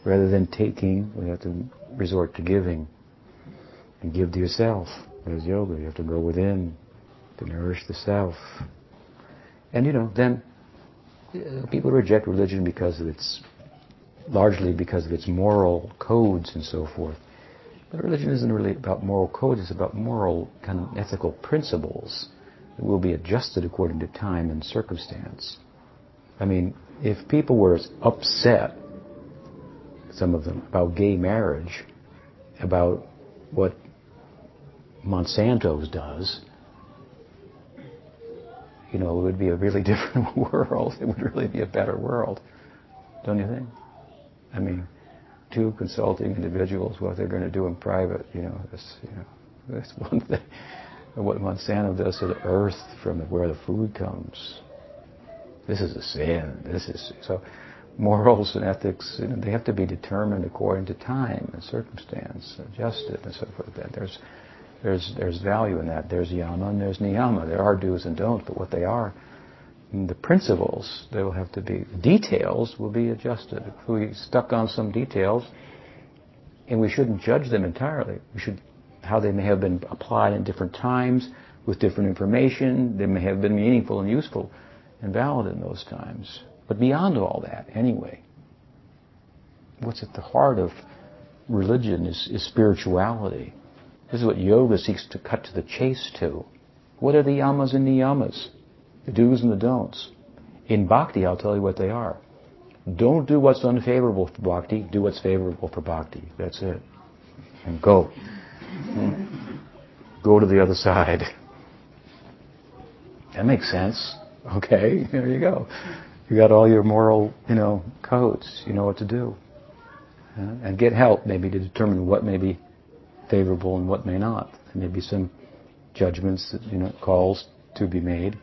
Rather than taking, we have to resort to giving. And give to yourself. There's yoga. You have to go within to nourish the self. And, you know, then uh, people reject religion because of its, largely because of its moral codes and so forth. But religion isn't really about moral codes. It's about moral, kind of ethical principles. It will be adjusted according to time and circumstance. I mean, if people were as upset, some of them, about gay marriage, about what Monsanto's does, you know, it would be a really different world. It would really be a better world, don't you think? I mean, to consulting individuals what they're going to do in private. You know, this, you know, that's one thing. What Monsanto does to the earth from where the food comes. This is a sin. This is so. Morals and ethics, you know, they have to be determined according to time and circumstance, adjusted and so forth. There's, there's, there's value in that. There's yama and there's niyama. There are do's and don'ts, but what they are, the principles, they will have to be, details will be adjusted. If we stuck on some details, and we shouldn't judge them entirely. We should, how they may have been applied in different times, with different information, they may have been meaningful and useful and valid in those times. But beyond all that, anyway, what's at the heart of religion is, is spirituality. This is what yoga seeks to cut to the chase to. What are the yamas and niyamas? The do's and the don'ts. In bhakti, I'll tell you what they are. Don't do what's unfavorable for bhakti. Do what's favorable for bhakti. That's it. And go. Go to the other side. That makes sense. Okay, there you go. You got all your moral, you know, codes. You know what to do, uh, and get help maybe to determine what may be favorable and what may not. There may be some judgments that, you know, calls to be made.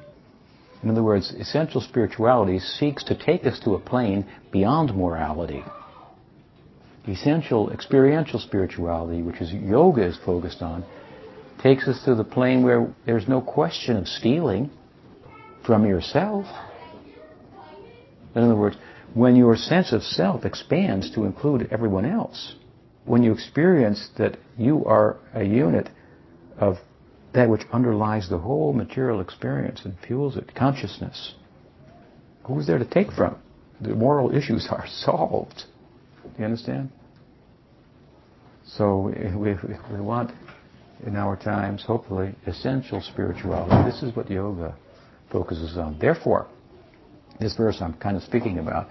In other words, essential spirituality seeks to take us to a plane beyond morality. Essential experiential spirituality, which is yoga is focused on, takes us to the plane where there's no question of stealing from yourself. In other words, when your sense of self expands to include everyone else, when you experience that you are a unit of that which underlies the whole material experience and fuels it, consciousness, who's there to take from? The moral issues are solved. Do you understand? So we, we want, in our times, hopefully, essential spirituality. This is what yoga focuses on. Therefore, this verse I'm kind of speaking about,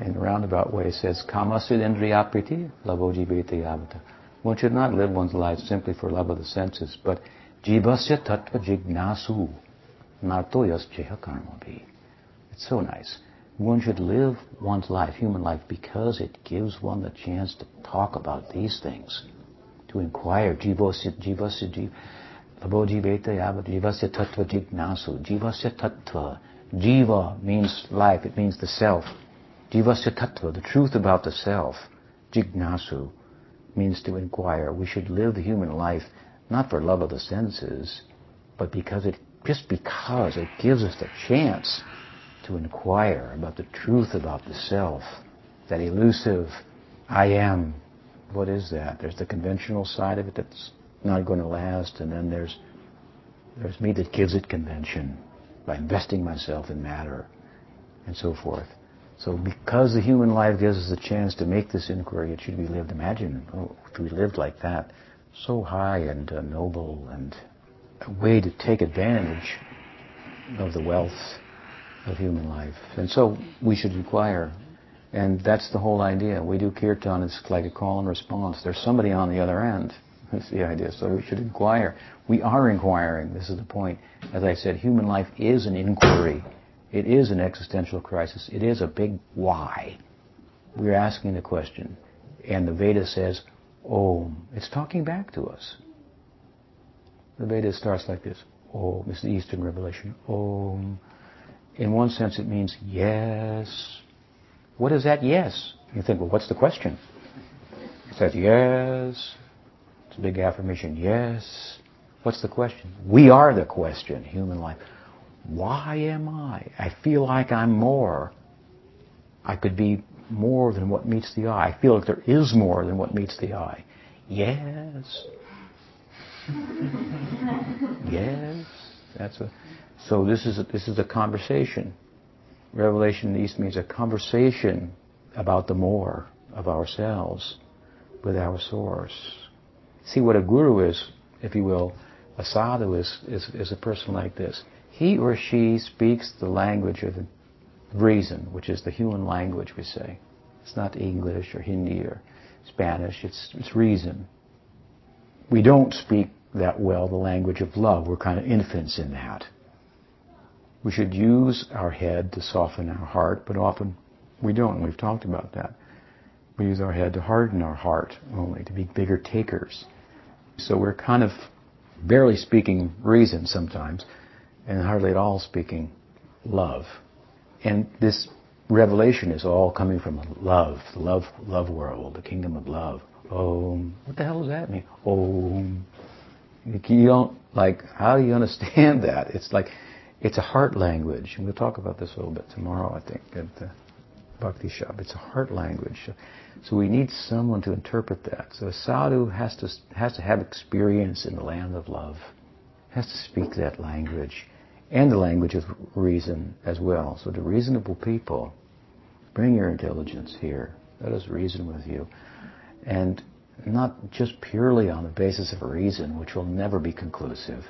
in a roundabout way, says, Kamasid indriyapriti labojibhete yavata. One should not live one's life simply for love of the senses, but jibhasya tattva jignasu narto yasceha karmabhi. It's so nice. One should live one's life, human life, because it gives one the chance to talk about these things, to inquire. Jibhasya jibhasya jib labojibhete yavata jibhasya tattva jignasu jibhasya tattva. Jiva means life, it means the self. Jivasya tattva, the truth about the self. Jignasu means to inquire. We should live the human life not for love of the senses, but because it, just because it gives us the chance to inquire about the truth about the self, that elusive I am. What is that? There's the conventional side of it that's not going to last, and then there's there's me that gives it convention, by investing myself in matter, and so forth. So because the human life gives us the chance to make this inquiry, it should be lived. Imagine, oh, if we lived like that, so high and uh, noble, and a way to take advantage of the wealth of human life. And so we should inquire. And that's the whole idea. We do kirtan, it's like a call and response. There's somebody on the other end. That's the idea. So we should inquire. We are inquiring. This is the point. As I said, human life is an inquiry. It is an existential crisis. It is a big why. We're asking the question. And the Veda says, Om. It's talking back to us. The Veda starts like this. Om. It's the Eastern Revelation. Om. In one sense, it means yes. What is that yes? You think, well, what's the question? It says yes. Big affirmation, yes. What's the question? We are the question, human life. Why am I? I feel like I'm more. I could be more than what meets the eye. I feel like there is more than what meets the eye. Yes. Yes. That's a, so this is a, this is a conversation. Revelation in the East means a conversation about the more of ourselves with our source. See, what a guru is, if you will, a sadhu is, is, is a person like this. He or she speaks the language of the reason, which is the human language, we say. It's not English or Hindi or Spanish. It's, it's reason. We don't speak that well the language of love. We're kind of infants in that. We should use our head to soften our heart, but often we don't. We've talked about that. We use our head to harden our heart only, to be bigger takers. So we're kind of barely speaking reason sometimes, and hardly at all speaking love. And this revelation is all coming from love, the love, love world, the kingdom of love. Om. What the hell does that mean? Om. You don't, like, how do you understand that? It's like, it's a heart language. And we'll talk about this a little bit tomorrow, I think, at the Bhakti Shop. It's a heart language. So we need someone to interpret that. So a sadhu has to, has to have experience in the land of love, has to speak that language, and the language of reason as well. So to reasonable people, bring your intelligence here. Let us reason with you. And not just purely on the basis of reason, which will never be conclusive,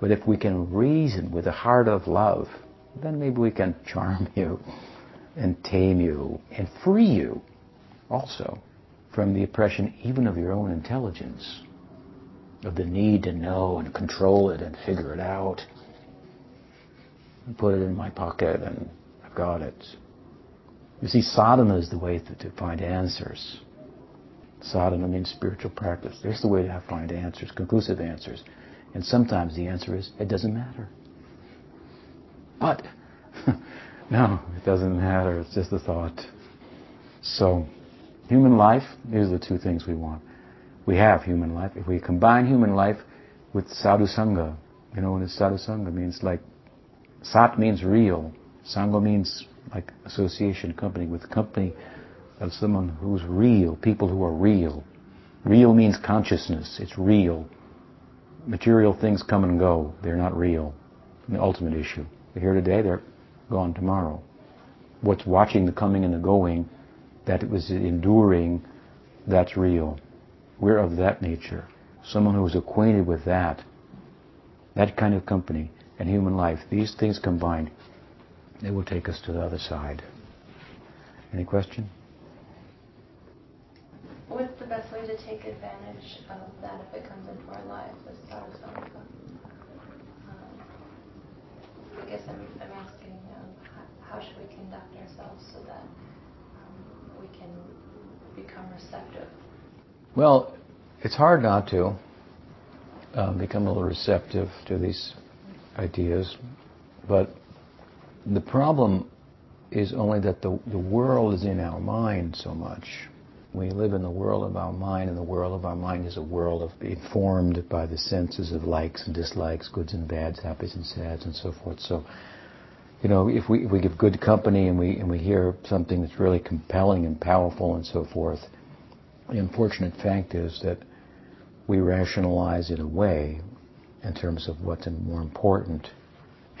but if we can reason with the heart of love, then maybe we can charm you and tame you and free you also from the oppression even of your own intelligence, of the need to know and control it and figure it out. And put it in my pocket and I've got it. You see, sadhana is the way to, to find answers. Sadhana means spiritual practice. There's the way to find answers, conclusive answers. And sometimes the answer is, it doesn't matter. But, no, it doesn't matter. It's just a thought. So, human life, here's the two things we want. We have human life. If we combine human life with sadhu sangha, you know, and sadhu sangha means like, sat means real. Sangha means like association, company, with company of someone who's real, people who are real. Real means consciousness. It's real. Material things come and go. They're not real. The ultimate issue. They're here today, they're gone tomorrow. What's watching the coming and the going, that it was enduring, that's real. We're of that nature. Someone who is acquainted with that, that kind of company and human life, these things combined, they will take us to the other side. Any question? What's the best way to take advantage of that if it comes into our lives as sadhu sangha? Um, I guess I'm, I'm asking, um, how should we conduct ourselves so that um, we can become receptive? Well, it's hard not to um, become a little receptive to these ideas, but the problem is only that the, the world is in our mind so much. We live in the world of our mind, and the world of our mind is a world of informed by the senses of likes and dislikes, goods and bads, happies and sads, and so forth. So, you know, if we if we give good company and we and we hear something that's really compelling and powerful and so forth, the unfortunate fact is that we rationalize it away in terms of what's more important.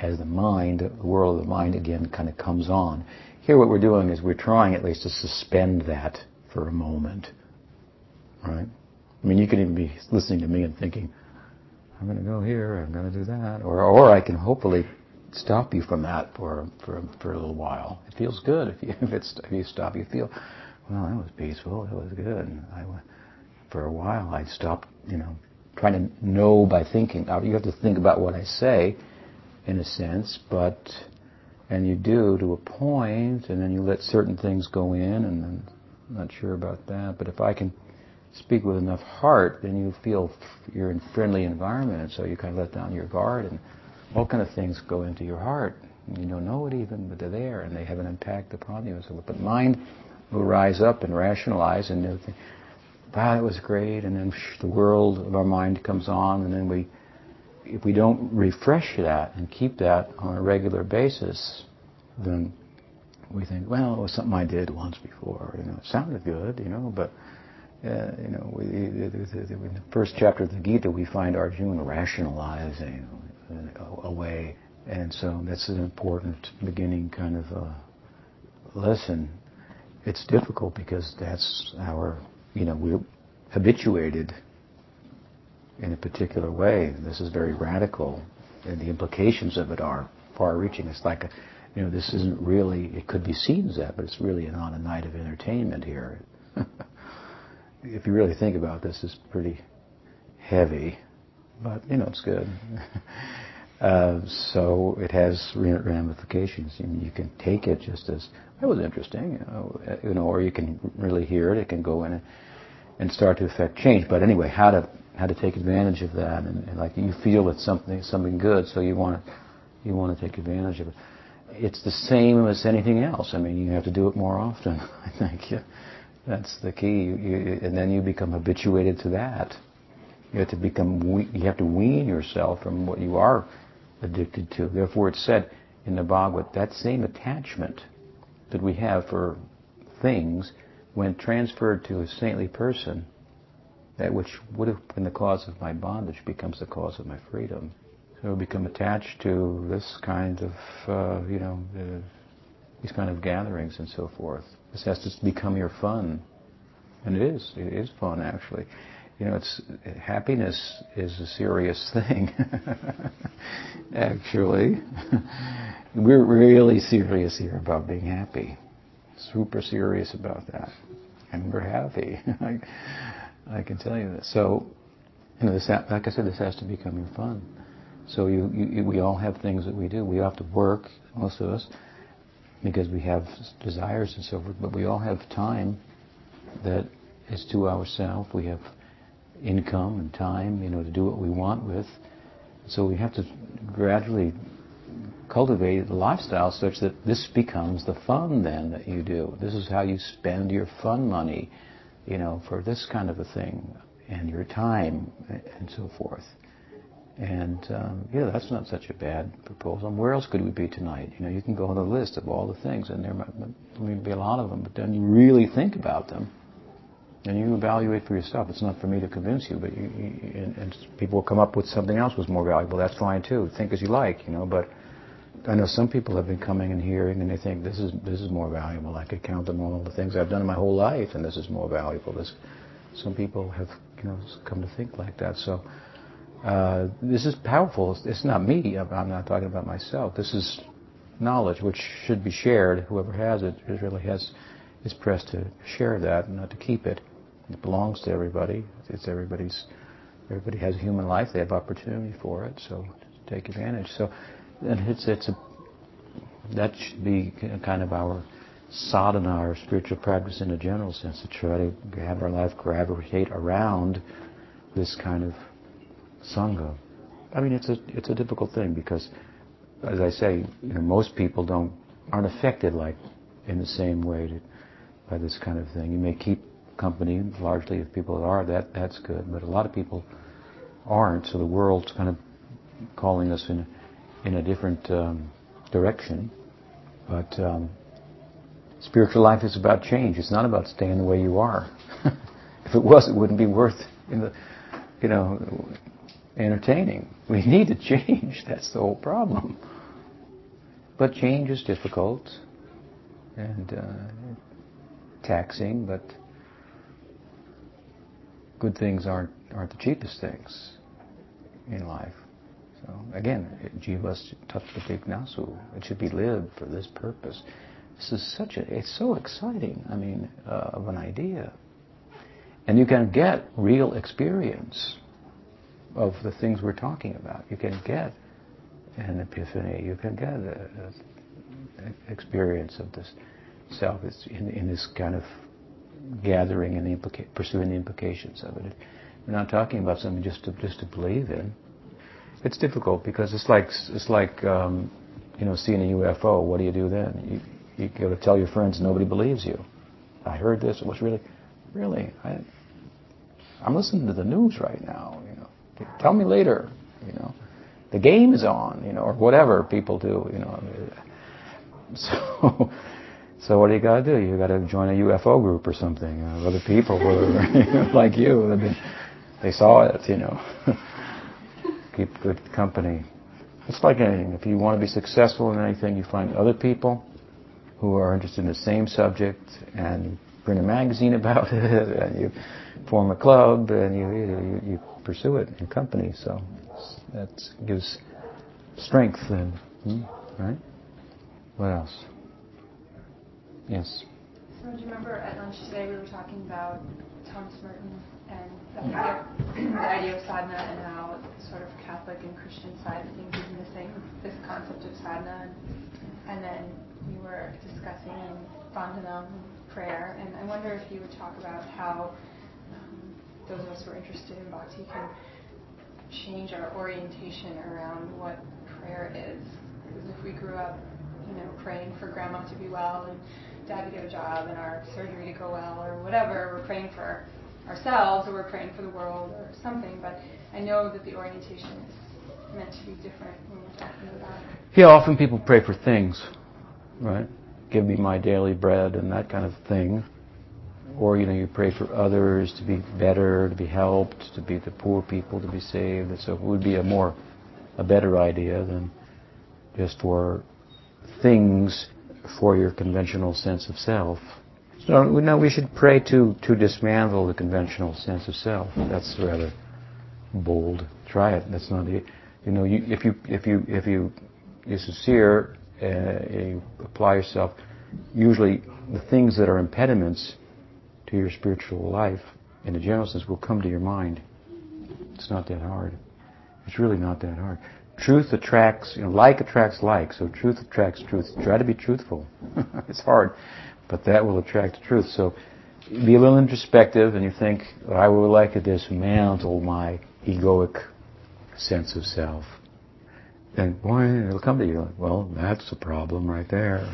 As the mind, the world of the mind, again, kind of comes on. Here, what we're doing is we're trying at least to suspend that for a moment, right? I mean, you can even be listening to me and thinking, I'm going to go here, I'm going to do that, or or I can hopefully stop you from that for for for a little while. It feels good if you if it's if you stop. You feel, well, that was peaceful, that was good. And I for a while I stopped, you know, trying to know by thinking. You have to think about what I say, in a sense, but and you do to a point, and then you let certain things go in, and then. Not sure about that, but if I can speak with enough heart, then you feel you're in a friendly environment, and so you kind of let down your guard, and all kind of things go into your heart. And you don't know it even, but they're there, and they have an impact upon you. So, but mind will rise up and rationalize, and they'll think, wow, that was great, and then psh, the world of our mind comes on, and then we, if we don't refresh that and keep that on a regular basis, then we think, well, it was something I did once before. You know, it sounded good, you know, but uh, you know, we, in the first chapter of the Gita, we find Arjuna rationalizing away, and so that's an important beginning kind of uh, lesson. It's difficult because that's our, you know, we're habituated in a particular way. This is very radical, and the implications of it are far-reaching. It's like a You know, this isn't really, it could be seen as that, but it's really not a night of entertainment here. If you really think about this, it's pretty heavy, but, you know, it's good. Uh, so it has ramifications. You, you can take it just as, that was interesting, you know, you know, or you can really hear it. It can go in and, and start to affect change. But anyway, how to how to take advantage of that, and, and like you feel it's something something good, so you want to you want to take advantage of it. It's the same as anything else. I mean, you have to do it more often. I think yeah. That's the key. You, you, and then you become habituated to that. You have to become we, you have to wean yourself from what you are addicted to. Therefore, it's said in the Bhagavad, that same attachment that we have for things, when transferred to a saintly person, that which would have been the cause of my bondage becomes the cause of my freedom. So become attached to this kind of, uh, you know, the, these kind of gatherings and so forth. This has to become your fun, and it is. It is fun, actually. You know, it's happiness is a serious thing. Actually, we're really serious here about being happy. Super serious about that, and we're happy. I, I can tell you this. So, you know, this, like I said, this has to become your fun. So you, you, we all have things that we do. We have to work, most of us, because we have desires and so forth. But we all have time that is to ourselves. We have income and time, you know, to do what we want with. So we have to gradually cultivate a lifestyle such that this becomes the fun then that you do. This is how you spend your fun money, you know, for this kind of a thing, and your time and so forth. And, um, yeah, that's not such a bad proposal. And where else could we be tonight? You know, you can go on the list of all the things, and there might, might be a lot of them, but then you really think about them, and you evaluate for yourself. It's not for me to convince you, but you, you and, and people will come up with something else was more valuable. That's fine, too. Think as you like, you know, but I know some people have been coming and hearing, and they think, this is this is more valuable. I could count them all the things I've done in my whole life, and this is more valuable. This, some people have, you know, come to think like that, so... Uh, this is powerful. It's, it's not me. I'm, I'm not talking about myself. This is knowledge which should be shared. Whoever has it, it really has, is pressed to share that and not to keep it. It belongs to everybody. It's everybody's. Everybody has a human life. They have opportunity for it, so take advantage. So, and it's it's a that should be kind of our sadhana, our spiritual practice in a general sense, to try to have our life gravitate around this kind of Sangha. I mean, it's a it's a difficult thing because, as I say, you know, most people don't aren't affected like in the same way to, by this kind of thing. You may keep company largely if people are that that's good, but a lot of people aren't. So the world's kind of calling us in in a different um, direction. But um, spiritual life is about change. It's not about staying the way you are. If it was, it wouldn't be worth in the you know. entertaining. We need to change. That's the whole problem. But change is difficult and uh, taxing. But good things aren't aren't the cheapest things in life. So again, jivas tattvati jnasu. It should be lived for this purpose. This is such a. It's so exciting. I mean, uh, of an idea, and you can get real experience of the things we're talking about. You can get an epiphany. You can get an experience of this self. It's in, in this kind of gathering and the implica- pursuing the implications of it. We're not talking about something just to just to believe in. It's difficult because it's like it's like um, you know, seeing a U F O. What do you do then? You you go to tell your friends. Nobody believes you. I heard this. It was really, really. I, I'm listening to the news right now. You know. Tell me later, you know. The game is on, you know, or whatever people do, you know. So, so what do you got to do? You got to join a U F O group or something, uh, other people, whatever, you know, like you. They, they saw it, you know. Keep good company. It's like anything. If you want to be successful in anything, you find other people who are interested in the same subject, and you print a magazine about it, and you form a club, and you you. you pursue it in company, so that gives strength then, hmm? Right? What else? Yes? So do you remember at lunch today we were talking about Thomas Merton and the, the idea of sadhana and how sort of Catholic and Christian side of things is missing, this concept of sadhana. And then we were discussing Vandana, prayer, and I wonder if you would talk about how um, those of us who are interested in bhakti can change our orientation around what prayer is. Because if we grew up, you know, praying for grandma to be well and dad to get a job and our surgery to go well or whatever, we're praying for ourselves or we're praying for the world or something, but I know that the orientation is meant to be different when we're talking about it. Yeah, often people pray for things, right? Give me my daily bread and that kind of thing. Or, you know, you pray for others to be better, to be helped, to be the poor people, to be saved. And so it would be a more, a better idea than just for things for your conventional sense of self. So no, we should pray to, to dismantle the conventional sense of self. That's rather bold. Try it. That's not it. You know, you, if you, if you, if you, you're sincere, Uh, you apply yourself, usually the things that are impediments to your spiritual life in a general sense will come to your mind. It's not that hard. It's really not that hard. Truth attracts, you know, like attracts like, so truth attracts truth. Try to be truthful. It's hard, but that will attract truth. So be a little introspective and you think, I would like to dismantle my egoic sense of self. Then, boy, it'll come to you. Well, that's the problem right there.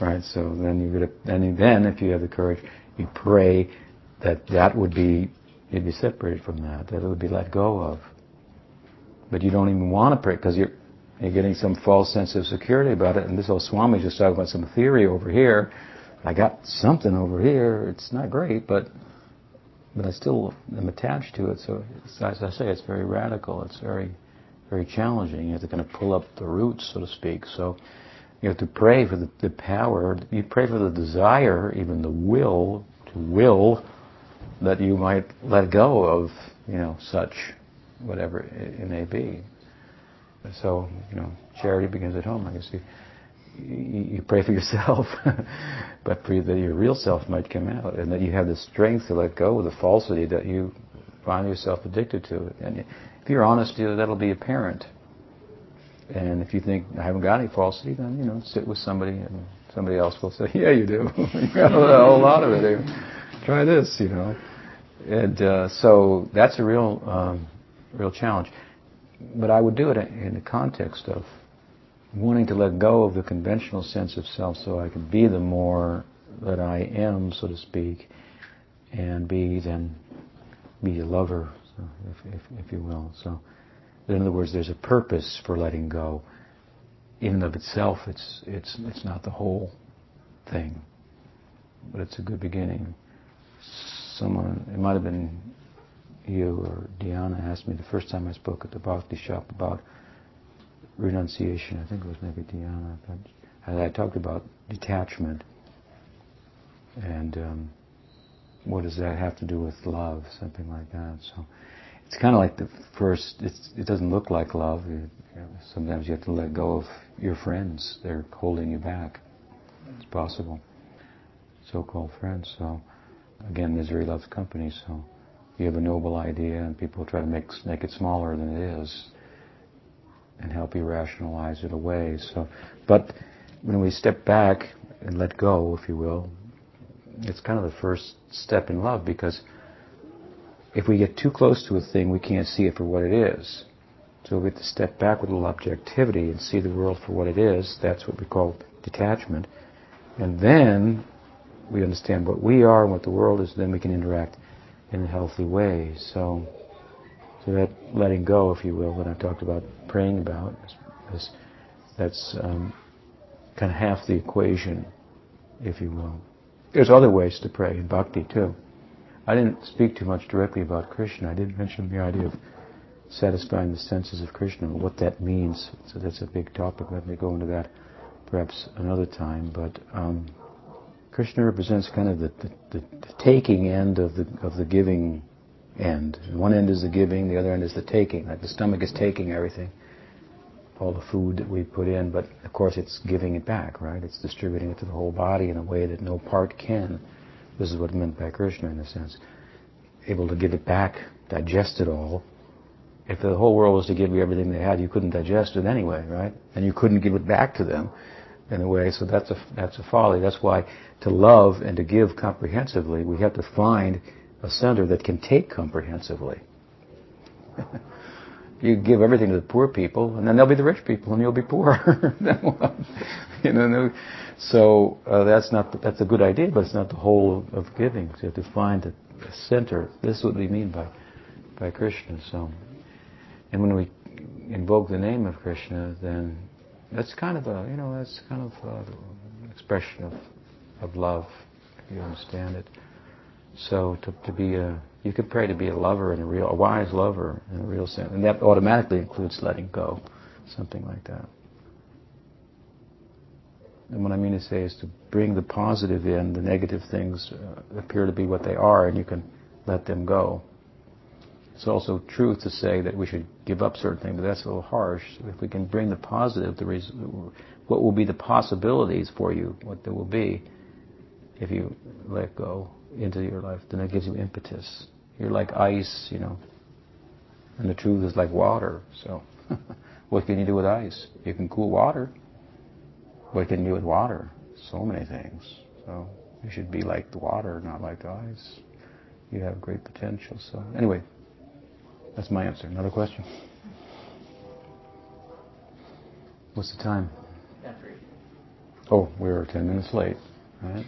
Right? So then you could, and then if you have the courage, you pray that that would be, you'd be separated from that, that it would be let go of. But you don't even want to pray because you're, you're getting some false sense of security about it. And this old Swami just talking about some theory over here. I got something over here. It's not great, but but I still am attached to it. So it's, as I say, it's very radical. It's very... very challenging. You have to kind of pull up the roots, so to speak. So you have to pray for the, the power. You pray for the desire, even the will, to will that you might let go of, you know, such, whatever it, it may be. So, you know, charity begins at home. I guess you, you, you pray for yourself, but for you, that your real self might come out and that you have the strength to let go of the falsity that you find yourself addicted to. And you, if you're honest, you know, that'll be apparent. And if you think, I haven't got any falsity, then, you know, sit with somebody and somebody else will say, yeah, you do. You got a whole lot of it. Try this, you know. And uh, so that's a real um, real challenge. But I would do it in the context of wanting to let go of the conventional sense of self so I can be the more that I am, so to speak, and be then be a lover, If, if, if you will. So, in other words, there's a purpose for letting go. In and of itself, it's it's it's not the whole thing, but it's a good beginning. Someone, it might have been you or Diana, asked me the first time I spoke at the Bhakti shop about renunciation. I think it was maybe Diana. And I talked about detachment and. Um, What does that have to do with love? Something like that. So it's kind of like the first, it's, it doesn't look like love. You, you know, sometimes you have to let go of your friends. They're holding you back. It's possible. So-called friends. So again, misery loves company. So you have a noble idea and people try to make, make it smaller than it is and help you rationalize it away. So, but when we step back and let go, if you will, it's kind of the first step in love, because if we get too close to a thing, we can't see it for what it is. So we have to step back with a little objectivity and see the world for what it is. That's what we call detachment. And then we understand what we are and what the world is, then we can interact in a healthy way. So, so that letting go, if you will, that I talked about praying about, is, that's um, kind of half the equation, if you will. There's other ways to pray in bhakti too. I didn't speak too much directly about Krishna. I did mention the idea of satisfying the senses of Krishna and what that means. So that's a big topic. Let me go into that perhaps another time. But um, Krishna represents kind of the, the, the, the taking end of the of the giving end. And one end is the giving, the other end is the taking. Like the stomach is taking everything, all the food that we put in, but of course it's giving it back, right? It's distributing it to the whole body in a way that no part can. This is what meant by Krishna in a sense. Able to give it back, digest it all. If the whole world was to give you everything they had, you couldn't digest it anyway, right? And you couldn't give it back to them in a way. So that's a, that's a folly. That's why to love and to give comprehensively, we have to find a center that can take comprehensively. You give everything to the poor people, and then they'll be the rich people, and you'll be poor. You know, so uh, that's not that's a good idea, but it's not the whole of, of giving. So you have to find the center. This is what we mean by by Krishna. So, and when we invoke the name of Krishna, then that's kind of a you know that's kind of an expression of of love. If you understand it. So to to be a you could pray to be a lover and a real, a wise lover in a real sense, and that automatically includes letting go, something like that. And what I mean to say is to bring the positive in. The negative things uh, appear to be what they are, and you can let them go. It's also true to say that we should give up certain things, but that's a little harsh. If we can bring the positive, the res- what will be the possibilities for you, what there will be if you let go into your life, then it gives you impetus. You're like ice, you know, and the truth is like water. So what can you do with ice? You can cool water. What can you do with water? So many things. So you should be like the water, not like the ice. You have great potential. So anyway, that's my answer. Another question? What's the time? Oh, we're ten minutes late, right?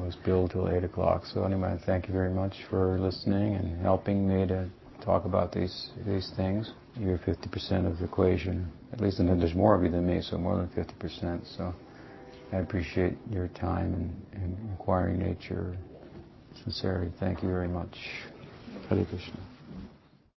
I was billed till eight o'clock. So anyway, thank you very much for listening and helping me to talk about these these things. You're fifty percent of the equation. At least, and there's more of you than me, so more than fifty percent. So I appreciate your time and, and inquiring nature, sincerity. Thank you very much. Hare Krishna.